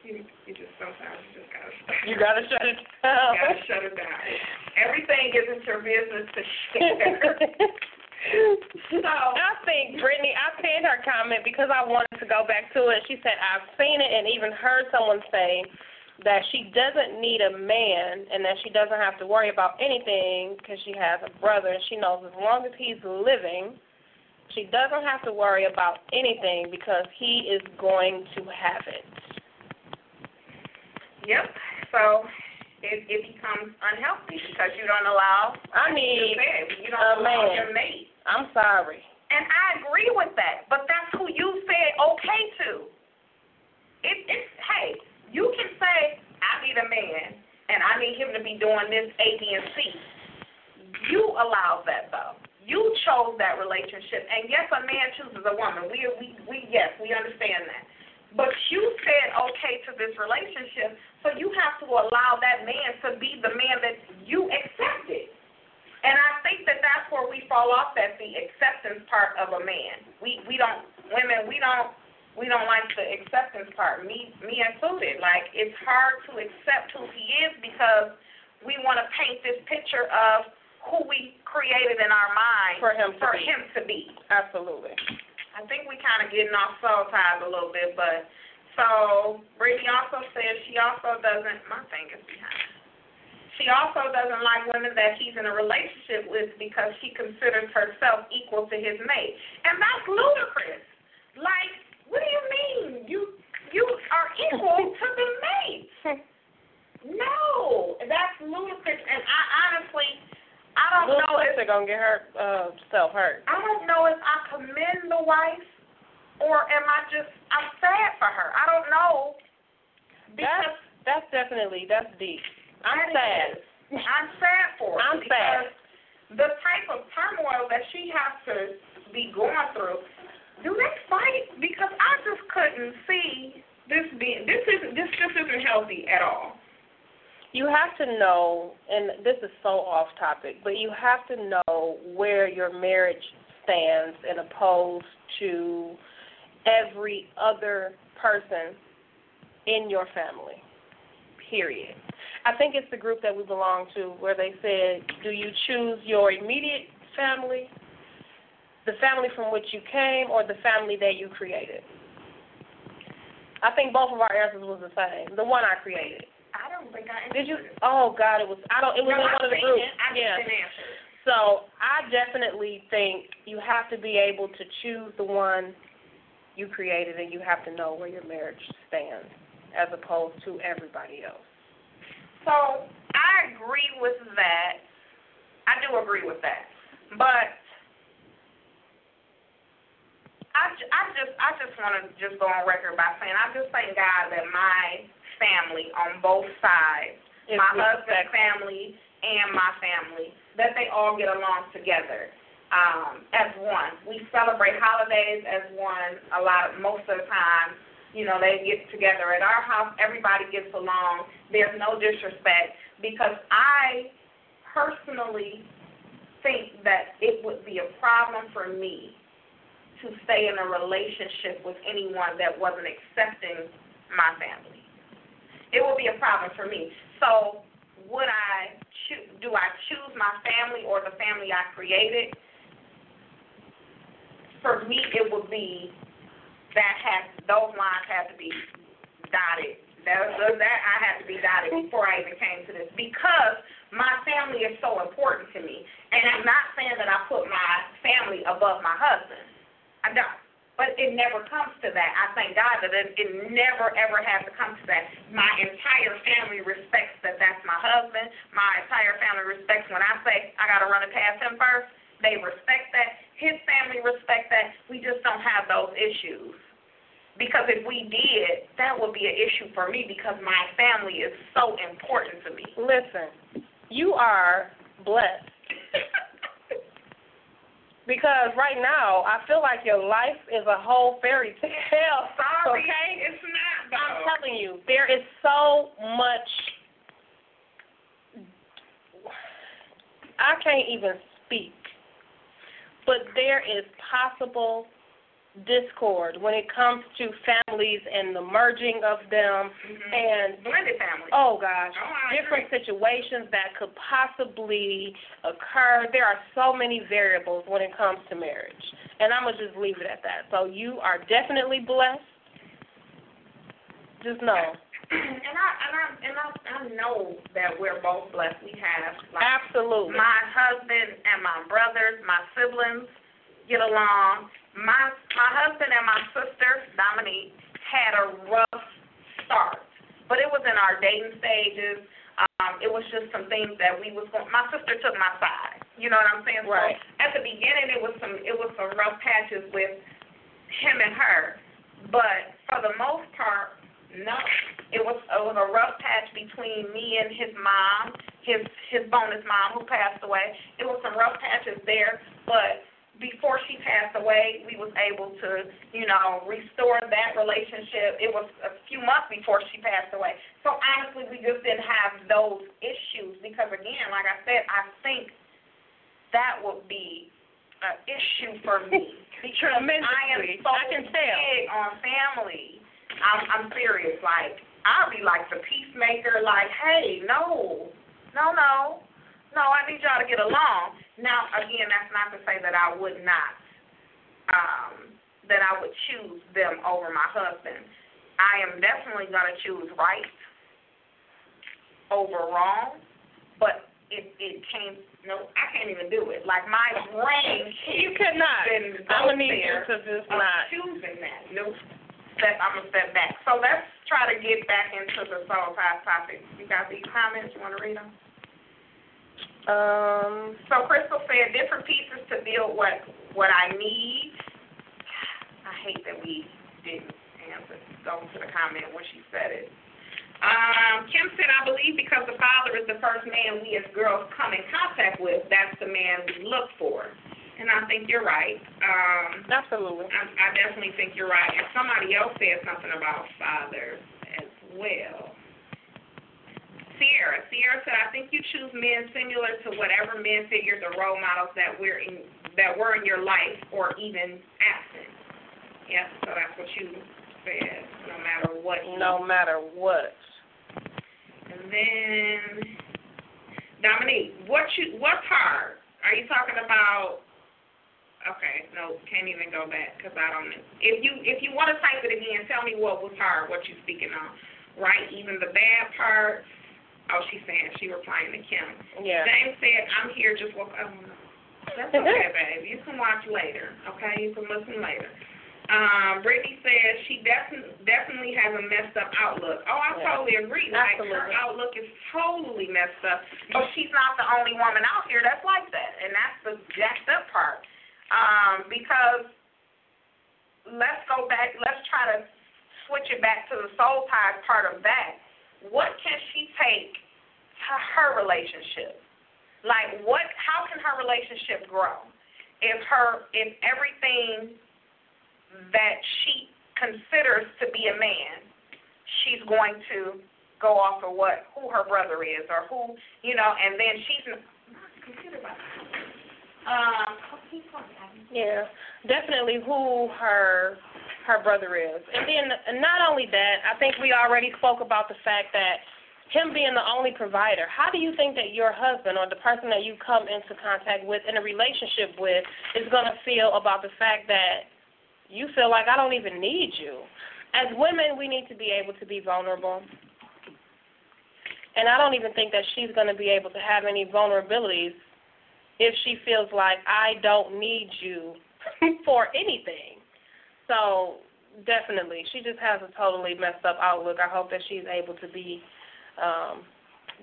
You just sometimes you just gotta stop. You gotta shut it down. You gotta shut it down. Everything isn't your business to share. So I pinned her comment because I wanted to go back to it. She said, I've seen it and even heard someone say that she doesn't need a man and that she doesn't have to worry about anything because she has a brother and she knows as long as he's living, she doesn't have to worry about anything because he is going to have it. Yep. So it becomes unhealthy because you don't allow. Your mate. I'm sorry. And I agree with that, but that's who you said okay to. Hey, you can say I need a man and I need him to be doing this A, B, and C. You allowed that though. You chose that relationship, and yes, a man chooses a woman. We understand that. But you said okay to this relationship, so you have to allow that man to be the man that you accepted. And I think that that's where we fall off, that's the acceptance part of a man. We don't like the acceptance part, me included. Like, it's hard to accept who he is because we want to paint this picture of who we created in our mind for him to be. Absolutely. I think we kind of getting off soul ties a little bit, but so Brittany also says she also doesn't like women that he's in a relationship with because she considers herself equal to his mate, and that's ludicrous. Like, what do you mean you are equal to the mate? No, that's ludicrous, and I honestly. I don't know if I commend the wife or am I just, I'm sad for her. I don't know. That's deep. I'm sad for her. I'm sad. The type of turmoil that she has to be going through, do they fight? Because I just couldn't see this isn't healthy at all. You have to know, and this is so off topic, but you have to know where your marriage stands and opposed to every other person in your family, period. I think it's the group that we belong to where they said, do you choose your immediate family, the family from which you came, or the family that you created? I think both of our answers was the same, the one I created. I don't think I answered. Did you? Oh God, it was in one of the groups. So I definitely think you have to be able to choose the one you created, and you have to know where your marriage stands, as opposed to everybody else. So I agree with that. I do agree with that, but I just want to just go on record by saying I just thank God that my family on both sides, my husband's family and my family, that they all get along together as one. We celebrate holidays as one most of the time. You know, they get together at our house. Everybody gets along. There's no disrespect because I personally think that it would be a problem for me to stay in a relationship with anyone that wasn't accepting my family. It will be a problem for me. So do I choose my family or the family I created? For me, it would be those lines have to be dotted. I had to be dotted before I even came to this because my family is so important to me. And I'm not saying that I put my family above my husband. I don't. But it never comes to that. I thank God that it never, ever has to come to that. My entire family respects that that's my husband. My entire family respects when I say I got to run it past him first. They respect that. His family respects that. We just don't have those issues. Because if we did, that would be an issue for me because my family is so important to me. Listen, you are blessed. Because right now, I feel like your life is a whole fairy tale. Sorry, okay? It's not, though. I'm telling you, there is so much. I can't even speak. But there is possible discord when it comes to families and the merging of them. Mm-hmm. And blended families. Oh, gosh. Different situations that could possibly occur. There are so many variables when it comes to marriage. And I'm going to just leave it at that. So you are definitely blessed. Just know. And I know that we're both blessed. We have, like, absolutely. My husband and my brothers, my siblings get along. My husband and my sister, Dominique, had a rough start, but it was in our dating stages. It was just some things that we was going. My sister took my side. You know what I'm saying? Right. So at the beginning, it was some rough patches with him and her, but for the most part, no. It was a rough patch between me and his mom, his bonus mom who passed away. It was some rough patches there, but before she passed away, we was able to, restore that relationship. It was a few months before she passed away. So, honestly, we just didn't have those issues because, again, like I said, I think that would be an issue for me. Because I am so big on family. I'm serious. Like, I'll be like the peacemaker, like, hey, no, I need y'all to get along. Now, again, that's not to say that I would not, that I would choose them over my husband. I am definitely going to choose right over wrong, but it can't, no, I can't even do it. Like, my brain can't. You cannot. I'm going to need you to just not. Choosing that. Nope. I'm going to step back. So let's try to get back into the soul tie topic. You got these comments? You want to read them? So Crystal said different pieces to build what I need. I hate that we didn't answer. Go to the comment when she said it. Kim said, I believe because the father is the first man we as girls come in contact with, that's the man we look for. And I think you're right. Absolutely. I definitely think you're right. And somebody else said something about fathers as well. Sierra said, I think you choose men similar to whatever men figure the role models that were in your life or even absent. Yeah, so that's what you said, no matter what. No matter what. And then, Dominique, what's hard? Are you talking about, okay, no, can't even go back because I don't know. If you want to type it again, tell me what was hard, what you're speaking on, right? Even the bad parts. Oh, she's saying she replying to Kim. Yeah. James said, I'm here, just woke up. That's okay, babe. You can watch later, okay? You can listen later. Brittany says she definitely has a messed up outlook. Oh, I totally agree. Absolutely. Like, her outlook is totally messed up. But she's not the only woman out here that's like that, and that's the jacked up part. Because let's go back. Let's try to switch it back to the soul tie part of that. What can she take to her relationship? Like, what? How can her relationship grow? If everything that she considers to be a man, she's going to go off of who her brother is or who, and then she's. Yeah, definitely who her brother is. And then not only that, I think we already spoke about the fact that him being the only provider, how do you think that your husband or the person that you come into contact with in a relationship with is going to feel about the fact that you feel like I don't even need you? As women, we need to be able to be vulnerable. And I don't even think that she's going to be able to have any vulnerabilities if she feels like I don't need you for anything. So definitely, she just has a totally messed up outlook. I hope that she's able to be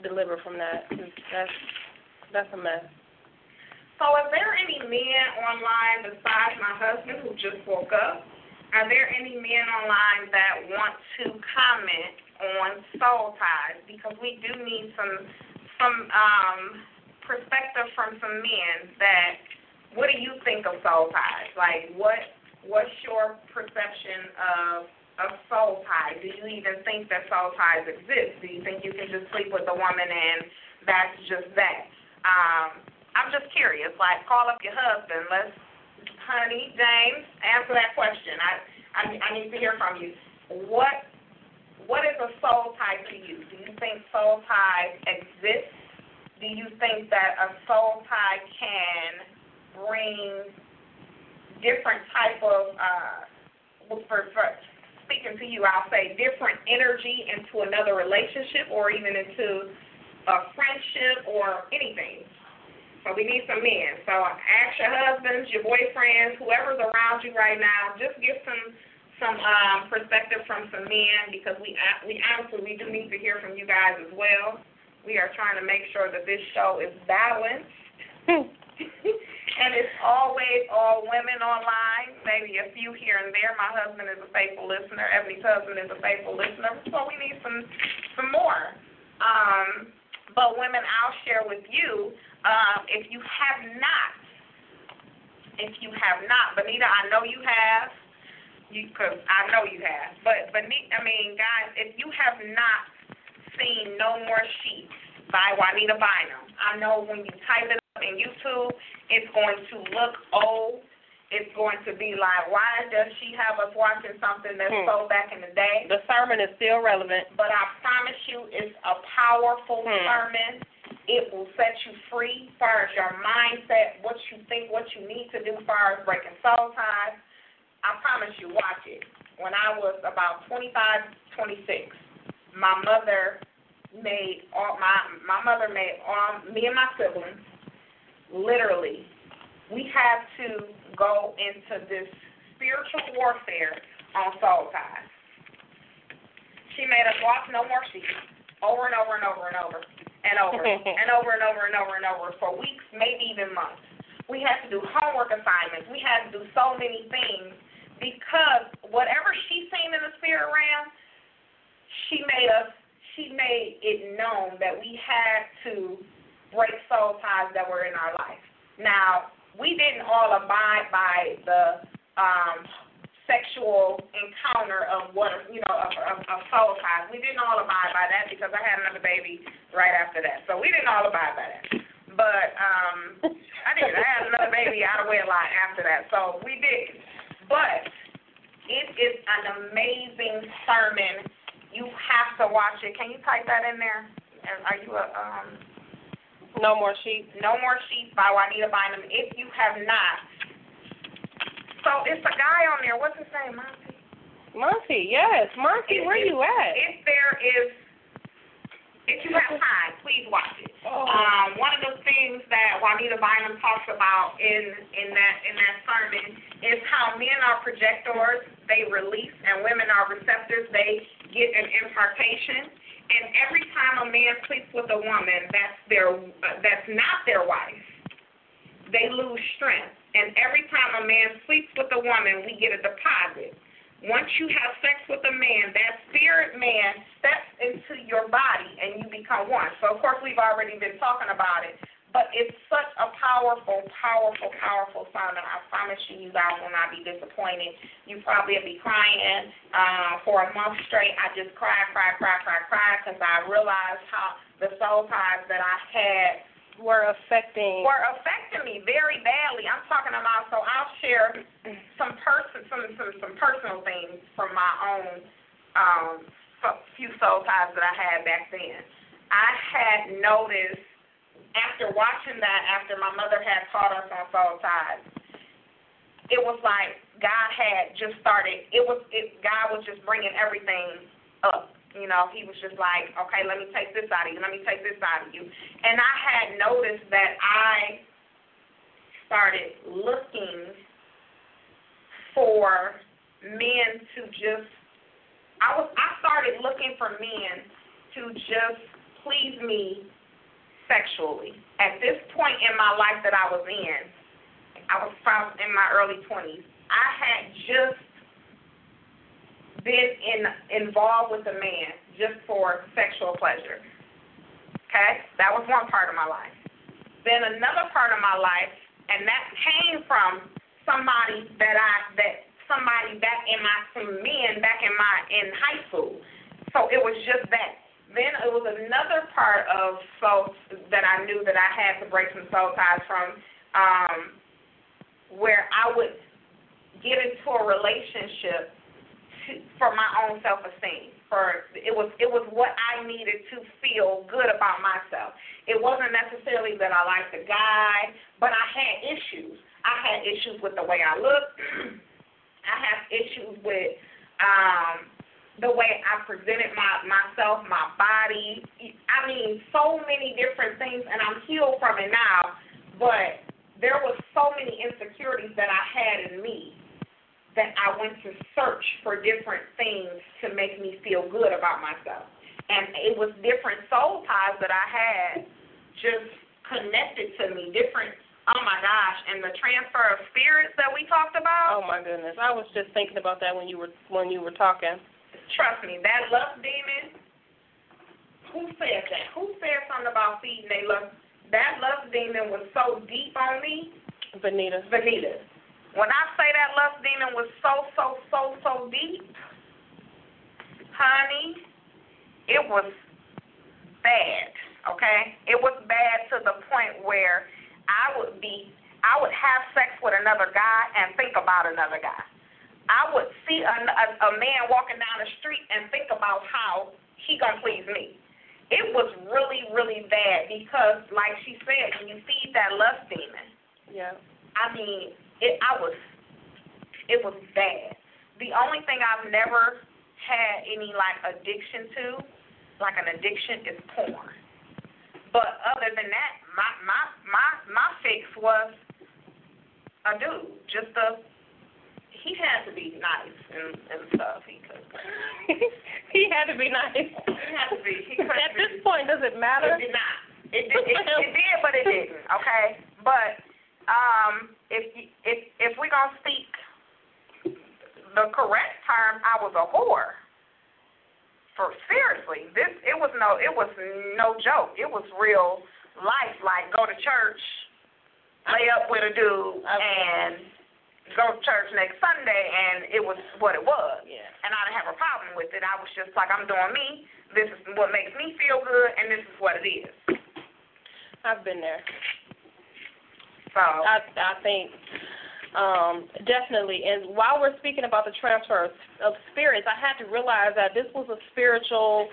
delivered from that. That's a mess. So is there any men online besides my husband who just woke up? Are there any men online that want to comment on soul ties? Because we do need some perspective from some men that, what do you think of soul ties? Like, what's your perception of soul ties? Do you even think that soul ties exist? Do you think you can just sleep with a woman and that's just that? I'm just curious. Like, call up your husband. Honey, James, answer that question. I need to hear from you. What is a soul tie to you? Do you think soul ties exist? Do you think that a soul tie can bring different type of for speaking to you, I'll say different energy into another relationship or even into a friendship or anything? So we need some men. So ask your husbands, your boyfriends, whoever's around you right now. Just get some perspective from some men, because we honestly do need to hear from you guys as well. We are trying to make sure that this show is balanced. And it's always all women online, maybe a few here and there. My husband is a faithful listener. Ebony's husband is a faithful listener. So we need some more. But women, I'll share with you, if you have not, Benita, I know you have, but guys, if you have not seen No More Sheets by Juanita Bynum, I know when you type it up in YouTube, it's going to look old. It's going to be like, why does she have us watching something that's so back in the day? The sermon is still relevant. But I promise you, it's a powerful sermon. It will set you free as far as your mindset, what you think, what you need to do as far as breaking soul ties. I promise you, watch it. When I was about 25, 26, my mother made all me and my siblings, literally, we have to go into this spiritual warfare on soul ties. She made us watch No More Sheets over and over and over and over and over and over and over and over and over for weeks, maybe even months. We had to do homework assignments. We had to do so many things because whatever she seen in the spirit realm, she made it known that we had to break soul ties that were in our life. Now, we didn't all abide by the sexual encounter of a soul tie. We didn't all abide by that because I had another baby right after that. So we didn't all abide by that. But I did. I had another baby out of wedlock after that. So we did. But it is an amazing sermon. You have to watch it. Can you type that in there? Are you No More Sheets. No More Sheets by Juanita Bynum, if you have not. So it's a guy on there. What's his name, Monty? Monty, yes. Monty, you at? If you have time, please watch it. Oh. One of the things that Juanita Bynum talks about in that sermon is how men are projectors, they release, and women are receptors, they get an impartation. And every time a man sleeps with a woman that's not their wife, they lose strength. And every time a man sleeps with a woman, we get a deposit. Once you have sex with a man, that spirit man steps into your body and you become one. So, of course, we've already been talking about it. But it's such a powerful, powerful, powerful sermon. I promise you, you guys will not be disappointed. You probably will be crying for a month straight. I just cried because I realized how the soul ties that I had were affecting me very badly. I'm talking about, so I'll share some personal things from my own few soul ties that I had back then. I had noticed, after watching that, after my mother had taught us on soul ties, it was like God had just started. God was just bringing everything up. He was just like, okay, let me take this out of you. Let me take this out of you. And I had noticed that I started looking for men to just, I started looking for men to just please me sexually. At this point in my life that I was in, I was probably in my early 20s. I had just been involved with a man just for sexual pleasure. Okay? That was one part of my life. Then another part of my life, and that came from somebody that somebody back in my, some men back in my, in high school. So it was just that. Then it was another part of soul that I knew that I had to break some soul ties from, where I would get into a relationship for my own self-esteem. It was what I needed to feel good about myself. It wasn't necessarily that I liked the guy, but I had issues. I had issues with the way I looked. I had issues with the way I presented myself, my body. I mean, so many different things, and I'm healed from it now, but there was so many insecurities that I had in me that I went to search for different things to make me feel good about myself. And it was different soul ties that I had just connected to me, different, oh my gosh, and the transfer of spirits that we talked about. Oh my goodness, I was just thinking about that when you were talking. Trust me, that lust demon, who said that? Who said something about feeding they lust? That lust demon was so deep on me. Benita. When I say that lust demon was so deep, honey, it was bad, okay? It was bad to the point where I would have sex with another guy and think about another guy. I would see a man walking down the street and think about how he gonna please me. It was really, really bad because, like she said, when you feed that lust demon, yeah, I mean, it was bad. The only thing I've never had any addiction is porn. But other than that, my fix was a dude. He had to be nice and stuff. He had to be nice. He had to be. At this point, does it matter? It did not. It did, but it didn't. Okay, but. If we're going to speak the correct term, I was a whore. For seriously, it was no joke. It was real life, like go to church, lay up with a dude, and go to church next Sunday, and it was what it was. Yeah. And I didn't have a problem with it. I was just like, I'm doing me. This is what makes me feel good, and this is what it is. I've been there. I think definitely. And while we're speaking about the transfer of spirits, I had to realize that this was a spiritual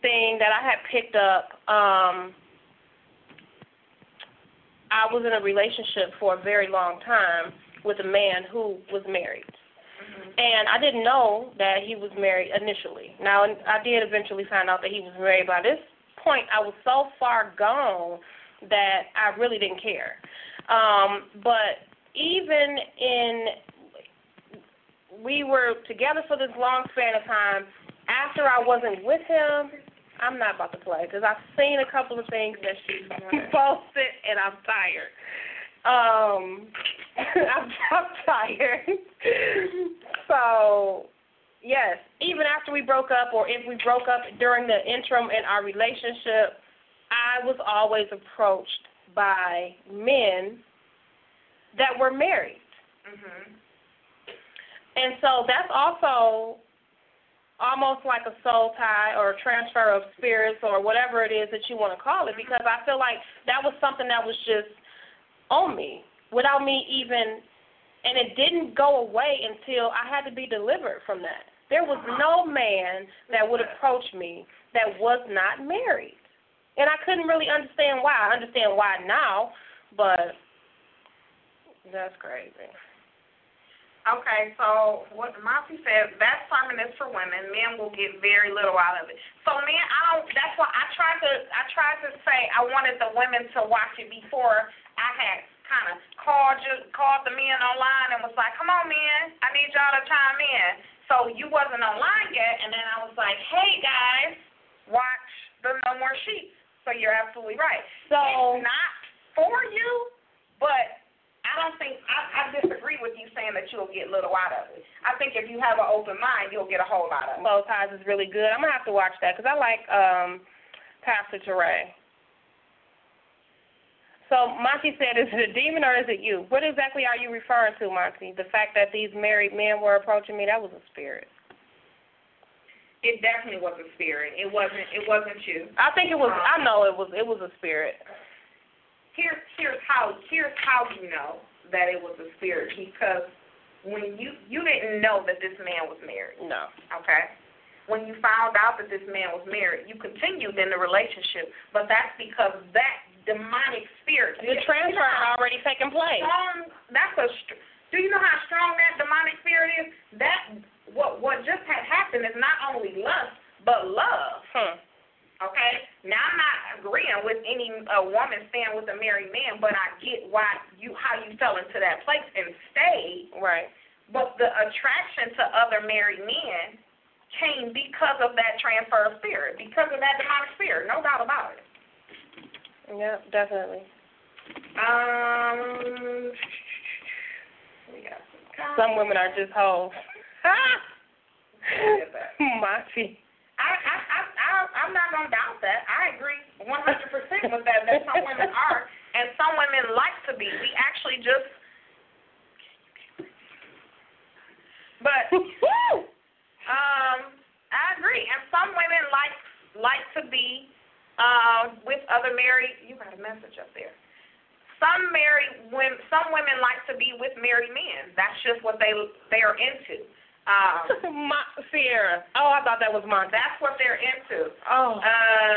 thing that I had picked up. I was in a relationship for a very long time with a man who was married. Mm-hmm. And I didn't know that he was married initially. Now, I did eventually find out that he was married. By this point, I was so far gone that I really didn't care. But even we were together for this long span of time, after I wasn't with him, I'm not about to play, because I've seen a couple of things that she posted, and I'm tired. I'm tired. So, yes, even after we broke up, or if we broke up during the interim in our relationship, I was always approached by men that were married. Mm-hmm. And so that's also almost like a soul tie or a transfer of spirits or whatever it is that you want to call it, because I feel like that was something that was just on me without me even, and it didn't go away until I had to be delivered from that. There was no man that would approach me that was not married. And I couldn't really understand why. I understand why now, but that's crazy. Okay, so what Monty said, that sermon is for women. Men will get very little out of it. So men, that's why I tried to say I wanted the women to watch it before I had kind of called the men online and was like, come on, men, I need y'all to chime in. So you wasn't online yet, and then I was like, hey, guys, watch the No More Sheep. So you're absolutely right. So it's not for you, but I don't think I disagree with you saying that you'll get little out of it. I think if you have an open mind, you'll get a whole lot of it. Low Ties is really good. I'm going to have to watch that because I like Pastor Teray. So Monty said, is it a demon or is it you? What exactly are you referring to, Monty? The fact that these married men were approaching me, that was a spirit. It definitely was a spirit. It wasn't you. I think it was. I know it was. It was a spirit. Here's how you know that it was a spirit, because when you didn't know that this man was married. No. Okay. When you found out that this man was married, you continued in the relationship, but that's because that demonic spirit. The transfer had already taken place. Do you know how strong that demonic spirit is? What just had happened is not only lust, but love. Okay? Now, I'm not agreeing with any woman staying with a married man, but I get how you fell into that place and stayed. Right. But the attraction to other married men came because of that transfer of spirit, because of that demonic spirit, no doubt about it. Yeah, definitely. Some women are just hoes. Monty. I'm not going to doubt that. I agree 100% with that some women are, and some women like to be. We actually just... But I agree. And some women like to be with other married... You got a message up there. Some women like to be with married men. That's just what they are into. Sierra. Oh, I thought that was Monty. That's what they're into. Oh.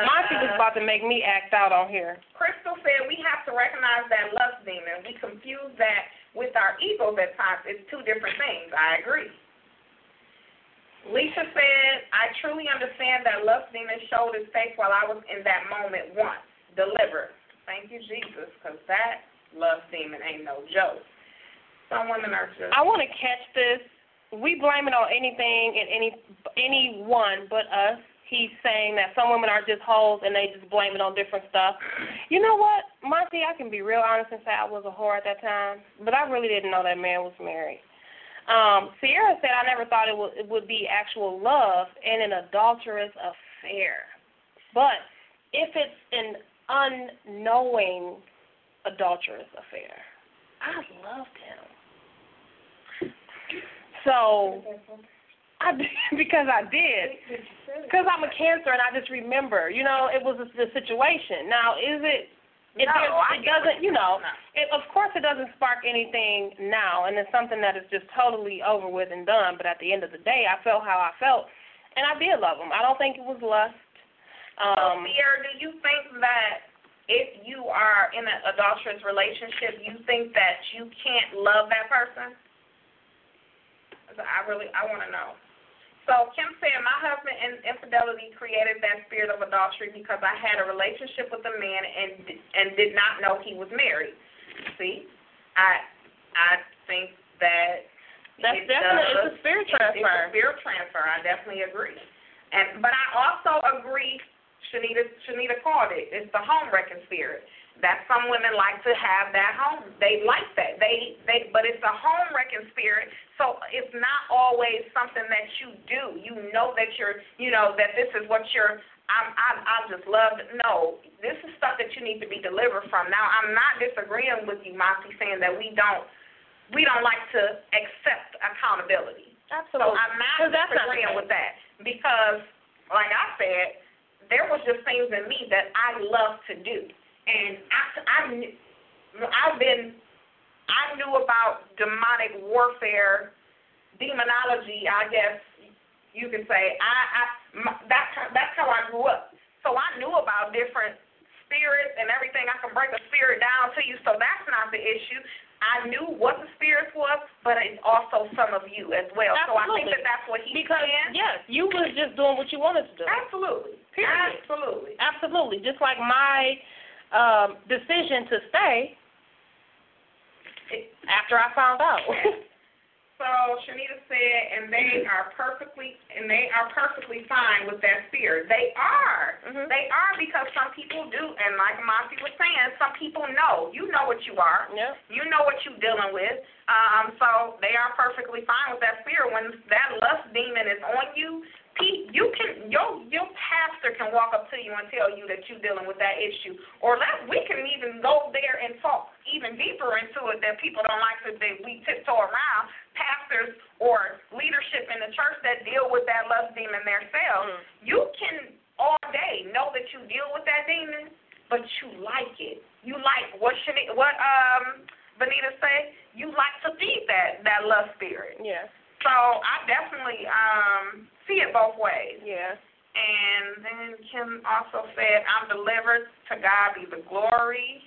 Monty was about to make me act out on here. Crystal said we have to recognize that lust demon. We confuse that with our egos at times. It's two different things. I agree. Leisha said, I truly understand that lust demon showed his face while I was in that moment once. Delivered. Thank you, Jesus, because that lust demon ain't no joke. Some women are just... I want to catch this. We blame it on anything and anyone but us. He's saying that some women are just hoes and they just blame it on different stuff. You know what, Monty, I can be real honest and say I was a whore at that time, but I really didn't know that man was married. Sierra said I never thought it would be actual love and an adulterous affair. But if it's an unknowing adulterous affair, I loved him. So, because I'm a Cancer and I just remember, you know, it was the situation. Now, is it? Of course, it doesn't spark anything now, and it's something that is just totally over with and done. But at the end of the day, I felt how I felt, and I did love him. I don't think it was lust. Sierra, do you think that if you are in an adulterous relationship, you think that you can't love that person? I want to know. So Kim said, my husband in infidelity created that spirit of adultery because I had a relationship with a man and did not know he was married. See, I think it's a spirit transfer. It's a spirit transfer. I definitely agree. But I also agree. Shanita called it. It's the home-wrecking spirit. That some women like to have that home. They like that. But it's a home-wrecking spirit, so it's not always something that you do. You know that this is what you're, I just love it. No, this is stuff that you need to be delivered from. Now, I'm not disagreeing with you, Monty, saying that we don't like to accept accountability. Absolutely. So I'm not disagreeing with that because, like I said, there was just things in me that I love to do. And I knew about demonic warfare, demonology, I guess you can say. That's how I grew up. So I knew about different spirits and everything. I can break a spirit down to you, so that's not the issue. I knew what the spirits was, but it's also some of you as well. Absolutely. So I think that's what he's saying. Yes, you was just doing what you wanted to do. Absolutely. Period. Absolutely. Absolutely. Just like my... decision to stay after I found out. So Juanita said, and they are perfectly fine with that fear. They are. Mm-hmm. They are, because some people do, and like Monty was saying, some people know. You know what you are. Yeah. You know what you're dealing with. So they are perfectly fine with that fear. When that lust demon is on you, your pastor can walk up to you and tell you that you're dealing with that issue. Or we can even go there and talk even deeper into it, that people don't like to, that we tiptoe around. Pastors or leadership in the church that deal with that lust demon themselves, you can all day know that you deal with that demon, but you like it. You like what Benita said. You like to feed that lust spirit. Yes. So I definitely see it both ways. Yeah. And then Kim also said, I'm delivered. To God be the glory.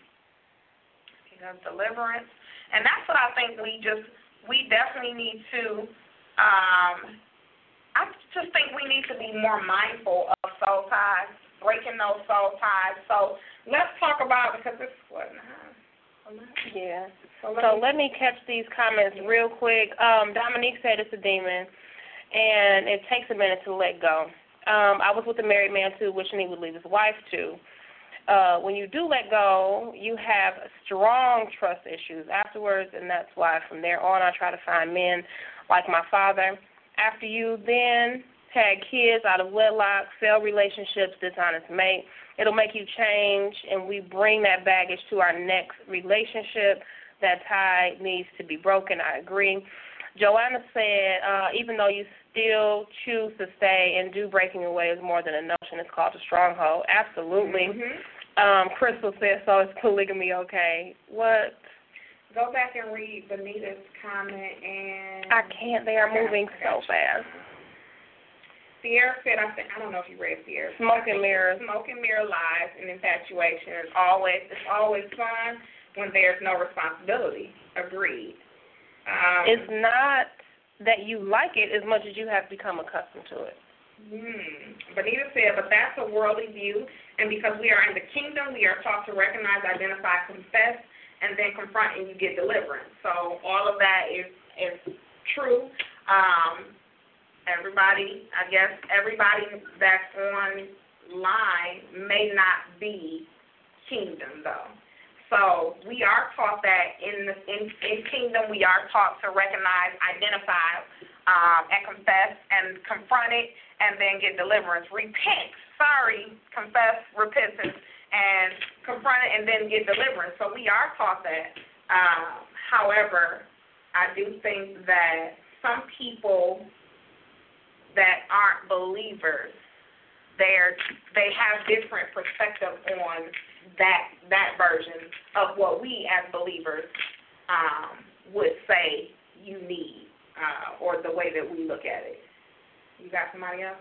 He does deliverance. And that's what I think we definitely need to, I just think we need to be more mindful of soul ties, breaking those soul ties. So let's talk about, because this is what, yeah. So let me catch these comments real quick. Dominique said it's a demon, and it takes a minute to let go. I was with a married man, too, wishing he would leave his wife, too. When you do let go, you have strong trust issues afterwards, and that's why from there on I try to find men like my father. After you then had kids out of wedlock, failed relationships, dishonest mate, it'll make you change, and we bring that baggage to our next relationship. That tie needs to be broken. I agree. Joanna said, even though you still choose to stay and do, breaking away is more than a notion. It's called a stronghold. Absolutely. Mm-hmm. Crystal said, so is polygamy okay? What? Go back and read Benita's comment. And I can't. They are moving so fast. Sierra said, I don't know if you read Sierra. Smoke and mirror lies and infatuation. It's always fun when there's no responsibility. Agreed. It's not that you like it as much as you have become accustomed to it. Benita said, but that's a worldly view, and because we are in the kingdom, we are taught to recognize, identify, confess, and then confront, and you get deliverance. So all of that is true. Everybody that's online may not be kingdom, though. So we are taught that in kingdom, we are taught to recognize, identify, and confess, and confront it, and then get deliverance. Confess, repentance, and confront it, and then get deliverance. So we are taught that. However, I do think that some people that aren't believers, they have different perspective on that version of what we as believers would say you need, or the way that we look at it. You got somebody else?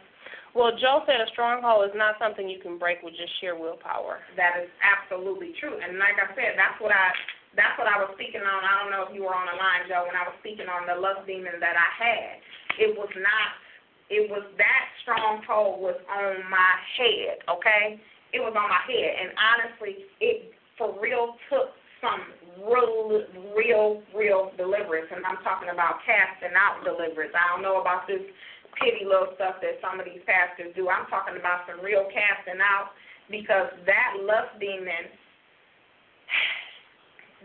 Well, Joe said a stronghold is not something you can break with just sheer willpower. That is absolutely true. And like I said, that's what I was speaking on. I don't know if you were on the line, Joe, when I was speaking on the love demon that I had. That stronghold was on my head, okay? It was on my head, and honestly, it for real took some real deliverance, and I'm talking about casting out deliverance. I don't know about this pity little stuff that some of these pastors do. I'm talking about some real casting out, because that lust demon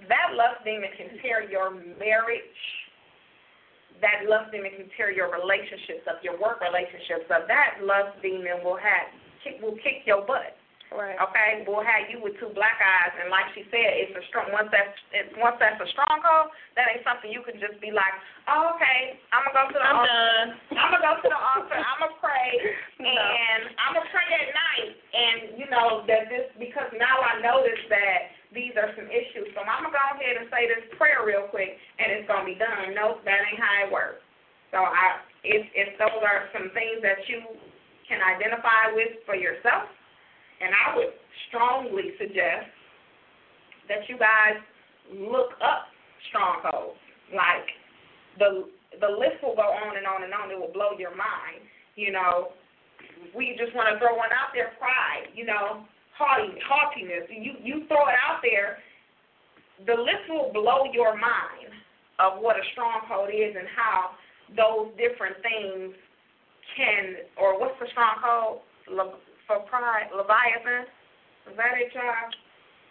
can tear your marriage. That lust demon can tear your relationships up, your work relationships up. That lust demon will kick your butt. Right. Okay, we'll have you with two black eyes, and like she said, once that's a stronghold, that ain't something you can just be like, oh, okay, I'm gonna go to the altar, I'm gonna pray, and I'm gonna pray at night, and you know that this, because now I noticed that these are some issues, so I'm gonna go ahead and say this prayer real quick, and it's gonna be done. Nope, that ain't how it works. So if those are some things that you can identify with for yourself. And I would strongly suggest that you guys look up strongholds. Like, the list will go on and on and on. It will blow your mind. You know, we just want to throw one out there, pride, you know, haughtiness. You throw it out there, the list will blow your mind of what a stronghold is and how those different things can, or what's the stronghold for pride? Leviathan? Is that it, y'all?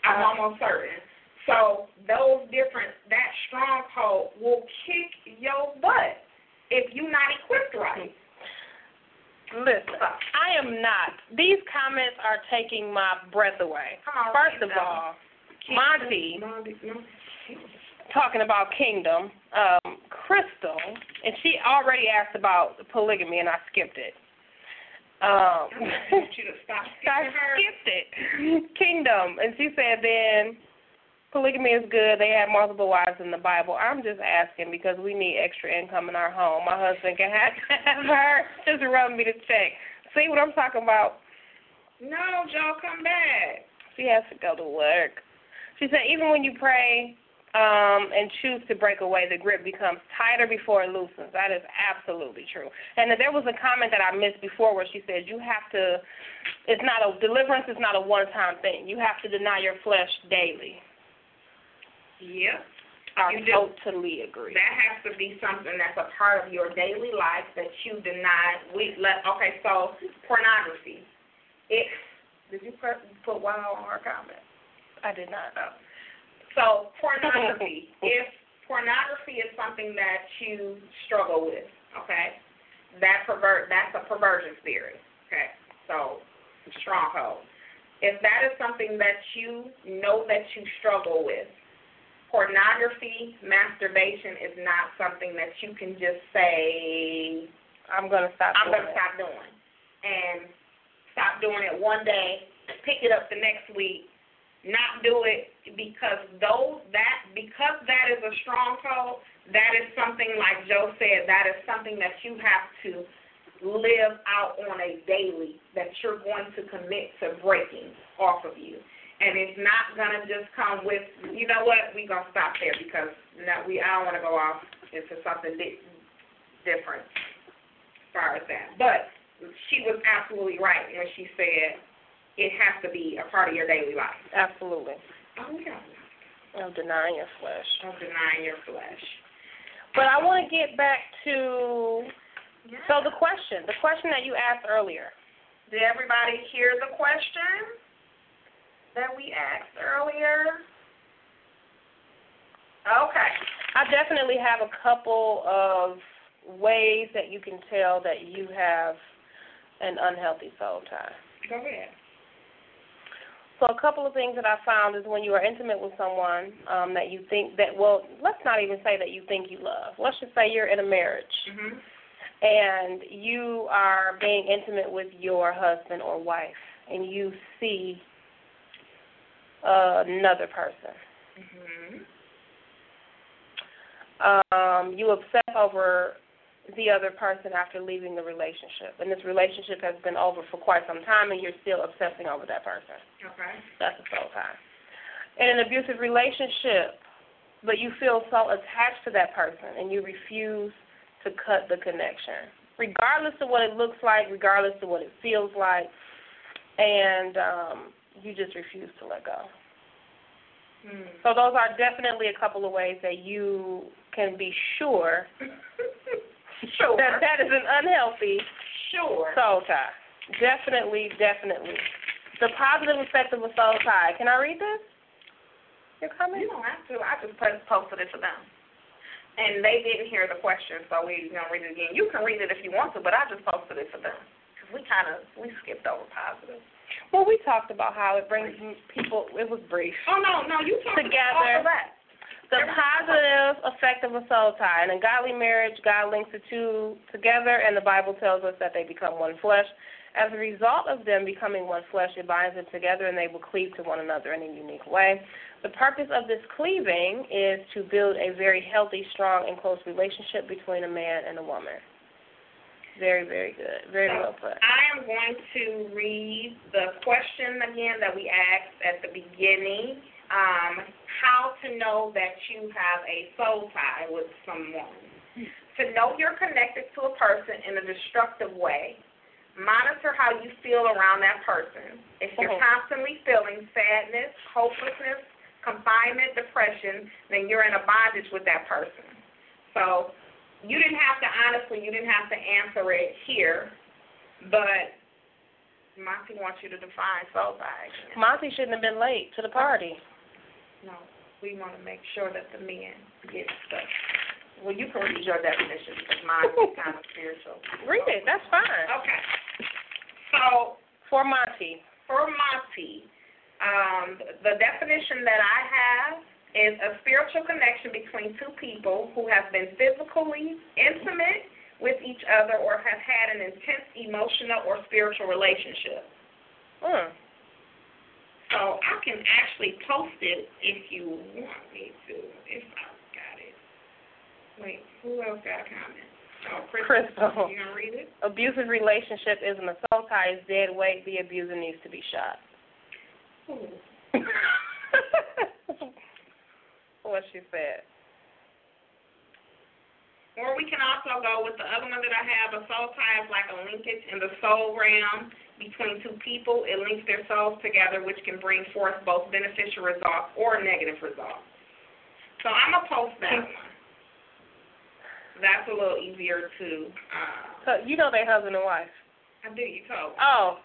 I'm almost certain. So those different, that stronghold will kick your butt if you're not equipped right. Listen, I am not. These comments are taking my breath away. First of all, Monty, talking about kingdom, Crystal, and she already asked about polygamy, and I skipped it. Kingdom, and she said then polygamy is good. They have multiple wives in the Bible. I'm just asking because we need extra income in our home. My husband can have her just to run me the check. See what I'm talking about? No, Joe, come back. She has to go to work. She said even when you pray and choose to break away, the grip becomes tighter before it loosens. That is absolutely true. And there was a comment that I missed before where she said you have to, it's not a, deliverance is not a one-time thing. You have to deny your flesh daily. Yep. I totally agree. That has to be something that's a part of your daily life that you deny. Okay, so pornography. Did you put wow on her comment? I did not know. So pornography, if pornography is something that you struggle with, okay, that's a perversion spirit, okay, so stronghold. If that is something that you know that you struggle with, pornography, masturbation is not something that you can just say, I'm going to stop doing it. And stop doing it one day, pick it up the next week, not do it because that is a stronghold. That is something, like Joe said, that is something that you have to live out on a daily, that you're going to commit to breaking off of you. And it's not going to just come with, you know what, we're going to stop there because I don't want to go off into something different as far as that. But she was absolutely right when she said, it has to be a part of your daily life. Absolutely. Oh, yeah. Of denying your flesh. But I want to get back to, So the question that you asked earlier. Did everybody hear the question that we asked earlier? Okay. I definitely have a couple of ways that you can tell that you have an unhealthy soul tie. Go ahead. So a couple of things that I found is when you are intimate with someone that you think that, well, let's not even say that you think you love. Let's just say you're in a marriage, mm-hmm. and you are being intimate with your husband or wife, and you see another person. Mm-hmm. You obsess over the other person after leaving the relationship. And this relationship has been over for quite some time, and you're still obsessing over that person. Okay. That's a soul tie. In an abusive relationship, but you feel so attached to that person, and you refuse to cut the connection, regardless of what it looks like, regardless of what it feels like, and you just refuse to let go. So those are definitely a couple of ways that you can be sure that is an unhealthy soul tie. Definitely, definitely. The positive effect of a soul tie. Can I read this? Your comment? You don't have to. I just posted it for them. And they didn't hear the question, so we're going to read it again. You can read it if you want to, but I just posted it for them. Because we skipped over positive. Well, we talked about how it brings people, it was brief. Oh, no, you talked together. About all of that. The positive effect of a soul tie. In a godly marriage, God links the two together, and the Bible tells us that they become one flesh. As a result of them becoming one flesh, it binds them together, and they will cleave to one another in a unique way. The purpose of this cleaving is to build a very healthy, strong, and close relationship between a man and a woman. Very, very good. Very well put. I am going to read the question again that we asked at the beginning. How to know that you have a soul tie with someone. To know you're connected to a person in a destructive way. Monitor how you feel around that person. If you're constantly feeling sadness, hopelessness, confinement depression, then you're in a bondage with that person. So you didn't have to, honestly, you didn't have to answer it here, but Monty wants you to define soul tie. Monty shouldn't have been late to the party. No, we want to make sure that the men get stuff. Well, you can read your definition because mine is kind of spiritual. Read it. That's fine. Okay. So for Monty, the definition that I have is a spiritual connection between two people who have been physically intimate with each other or have had an intense emotional or spiritual relationship. Hmm. So I can actually post it if you want me to, if I got it. Wait, who else got a comment? Oh, Crystal. You gonna read it? Abusive relationship is an assault tie, is dead weight. The abuser needs to be shot. What she said. Or we can also go with the other one that I have. A soul tie is like a linkage in the soul realm between two people. It links their souls together, which can bring forth both beneficial results or negative results. So I'm going to post that one. That's a little easier to... So you know they're husband and wife. I do. You told me. Oh.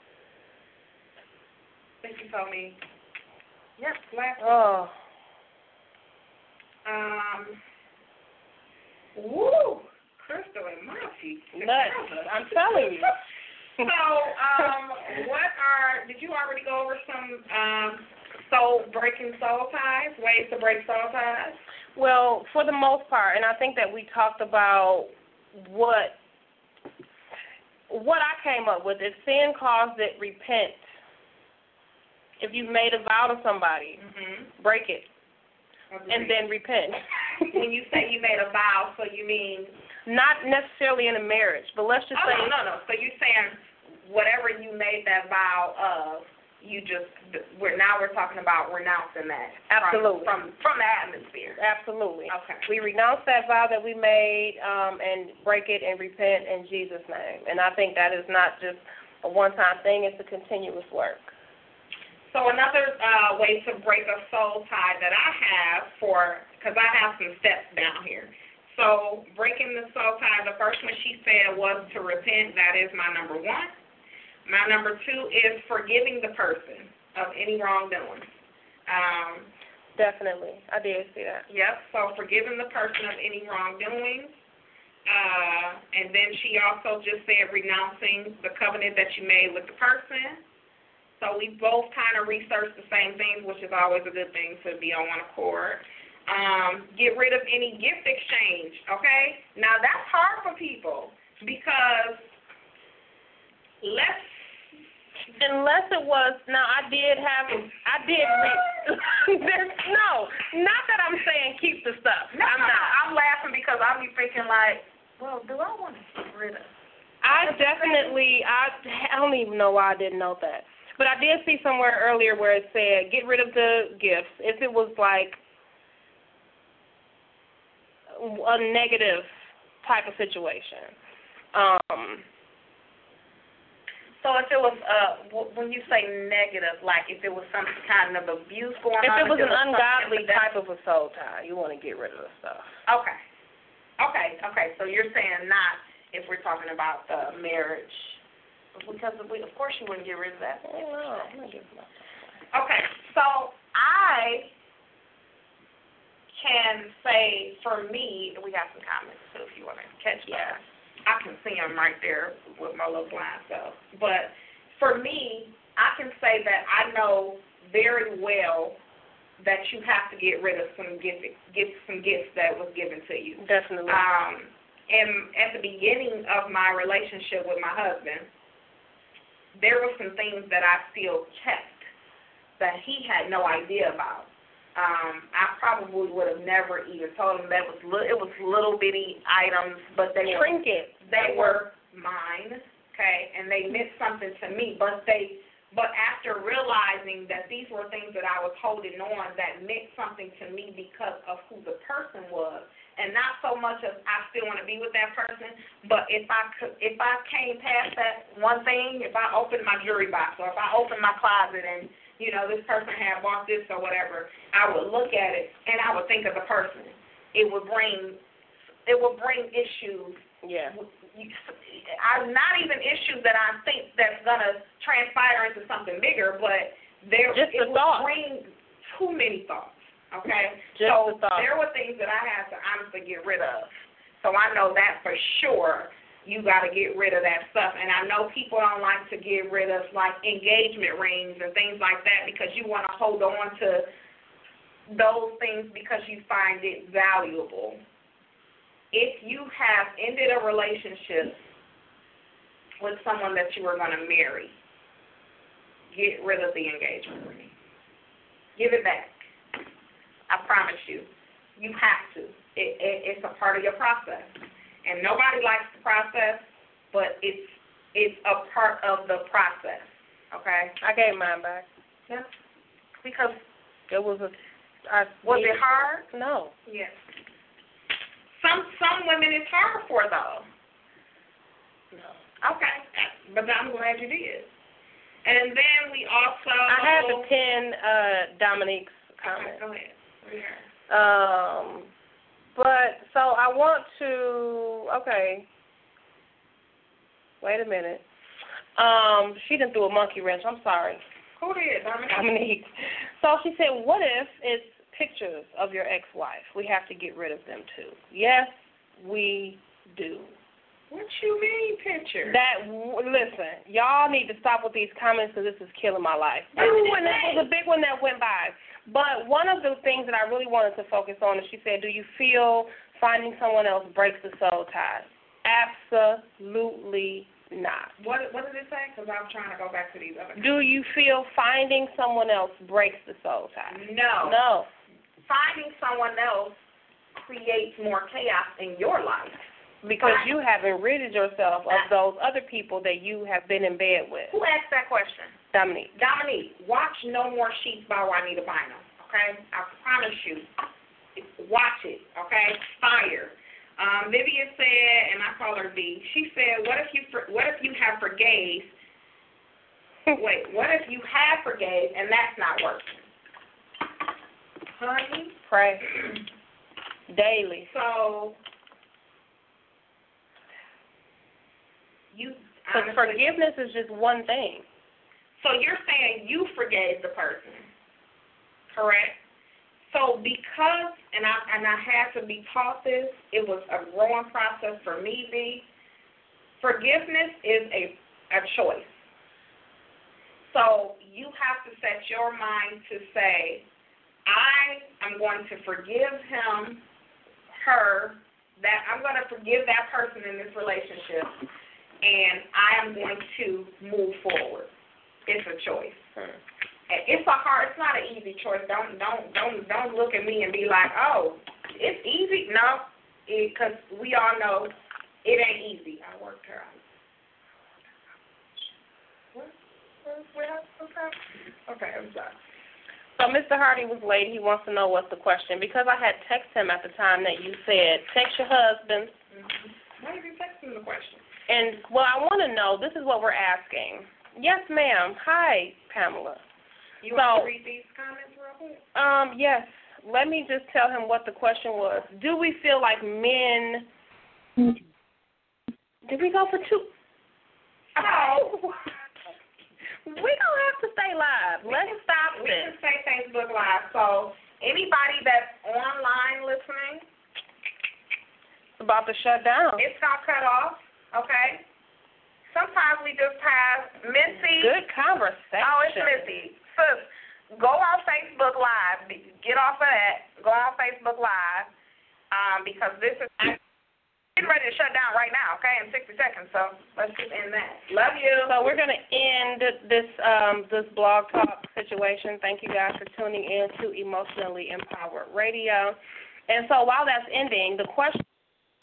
I think you told me. Yes, last one. Oh. Woo! Crystal and Monty. I'm telling you. So, did you already go over some breaking soul ties, ways to break soul ties? Well, for the most part, and I think that we talked about what I came up with. If sin caused it, repent. If you've made a vow to somebody, break it. Agreed. And then repent. When you say you made a vow, so you mean not necessarily in a marriage, but let's just say no. So you're saying whatever you made that vow of, you just we're talking about renouncing that. Absolutely. From the atmosphere. Absolutely. Okay. We renounce that vow that we made and break it and repent in Jesus' name. And I think that is not just a one-time thing; it's a continuous work. So another way to break a soul tie that I have because I have some steps down here. So breaking the soul tie, the first one she said was to repent. That is my number one. My number two is forgiving the person of any wrongdoing. Definitely. I did see that. Yep. So forgiving the person of any wrongdoing. And then she also just said renouncing the covenant that you made with the person. So we both kind of researched the same things, which is always a good thing to be on one accord. Get rid of any gift exchange, okay? Now, that's hard for people because unless it was, now no, not that I'm saying keep the stuff. No, I'm not. I'm laughing because I'll be thinking like, well, do I want to get rid of? I don't even know why I didn't know that. But I did see somewhere earlier where it said get rid of the gifts if it was like a negative type of situation. So if it was, when you say negative, like if it was some kind of abuse going on. If it was an ungodly type of a soul tie, you want to get rid of the stuff. Okay. So you're saying not if we're talking about the marriage. Because, of course, you wouldn't get rid of that. Okay, so I can say for me, we got some comments, too, if you want to catch that. Yeah. I can see them right there with my little blind self. But for me, I can say that I know very well that you have to get rid of some gifts that was given to you. Definitely. And at the beginning of my relationship with my husband, there were some things that I still kept that he had no idea about. I probably would have never even told him that it was little bitty items, but they were trinkets. They were mine, okay, and they meant something to me. But after realizing that these were things that I was holding on that meant something to me because of who the person was, and not so much as I still want to be with that person, but if I came past that one thing, if I opened my jewelry box or if I opened my closet and you know, this person had bought this or whatever, I would look at it and I would think of the person. It would bring issues. Yeah. I'm not even issues that I think that's gonna transpire into something bigger, but there just it would bring too many thoughts. Okay. Just so there were things that I had to honestly get rid of. So I know that for sure. You got to get rid of that stuff. And I know people don't like to get rid of, like, engagement rings and things like that because you want to hold on to those things because you find it valuable. If you have ended a relationship with someone that you were going to marry, get rid of the engagement ring. Give it back. I promise you. You have to. It's a part of your process. And nobody likes the process, but it's a part of the process, okay? I gave mine back. Yeah. Because it was was it hard? No. Yes. Some women it's hard for, though. No. Okay. But I'm glad you did. And then we also... I had to pin Dominique's comment. Okay, go ahead. Yeah. But, so I want to, okay, wait a minute. She done threw a monkey wrench. I'm sorry. Who did? Dominique. So she said, what if it's pictures of your ex-wife? We have to get rid of them, too. Yes, we do. What you mean, pictures? Listen, y'all need to stop with these comments because this is killing my life. This was a big one that went by. But one of the things that I really wanted to focus on is she said, do you feel finding someone else breaks the soul ties? Absolutely not. What did it say? Because I'm trying to go back to these other comments. Do you feel finding someone else breaks the soul ties? No. No. Finding someone else creates more chaos in your life. Because you haven't ridded yourself of those other people that you have been in bed with. Who asked that question? Dominique, watch No More Sheets by Juanita Bynum, okay? I promise you. Watch it, okay? Fire. Vivian said, and I call her Dee, she said, what if you have forgave and that's not working? Honey? Pray. Daily. So... Because forgiveness is just one thing. So you're saying you forgave the person, correct? So because, and I had to be taught this, it was a growing process for me, B. Forgiveness is a choice. So you have to set your mind to say, I am going to forgive him, her, that I'm going to forgive that person in this relationship. And I am going to move forward. It's a choice. It's not an easy choice. Don't look at me and be like, oh, it's easy. No, because we all know it ain't easy. I worked her out. Okay, I'm sorry. So Mr. Hardy was late. He wants to know what's the question. Because I had texted him at the time that you said, text your husband. Mm-hmm. Why did you text him the question? And, well, I want to know, this is what we're asking. Yes, ma'am. Hi, Pamela. You want to read these comments real quick? Yes. Let me just tell him what the question was. Do we feel like men... Did we go for two? Oh. We don't have to stay live. Let's stop this. We can stay Facebook Live. So anybody that's online listening... It's about to shut down. It's not cut off. Okay. Sometimes we just have Missy. Good conversation. Oh, it's Missy. Sis, go on Facebook Live. Get off of that. Go on Facebook Live because this is getting ready to shut down right now, okay, in 60 seconds. So let's just end that. Love you. So we're going to end this blog talk situation. Thank you guys for tuning in to Emotionally Empowered Radio. And so while that's ending, the question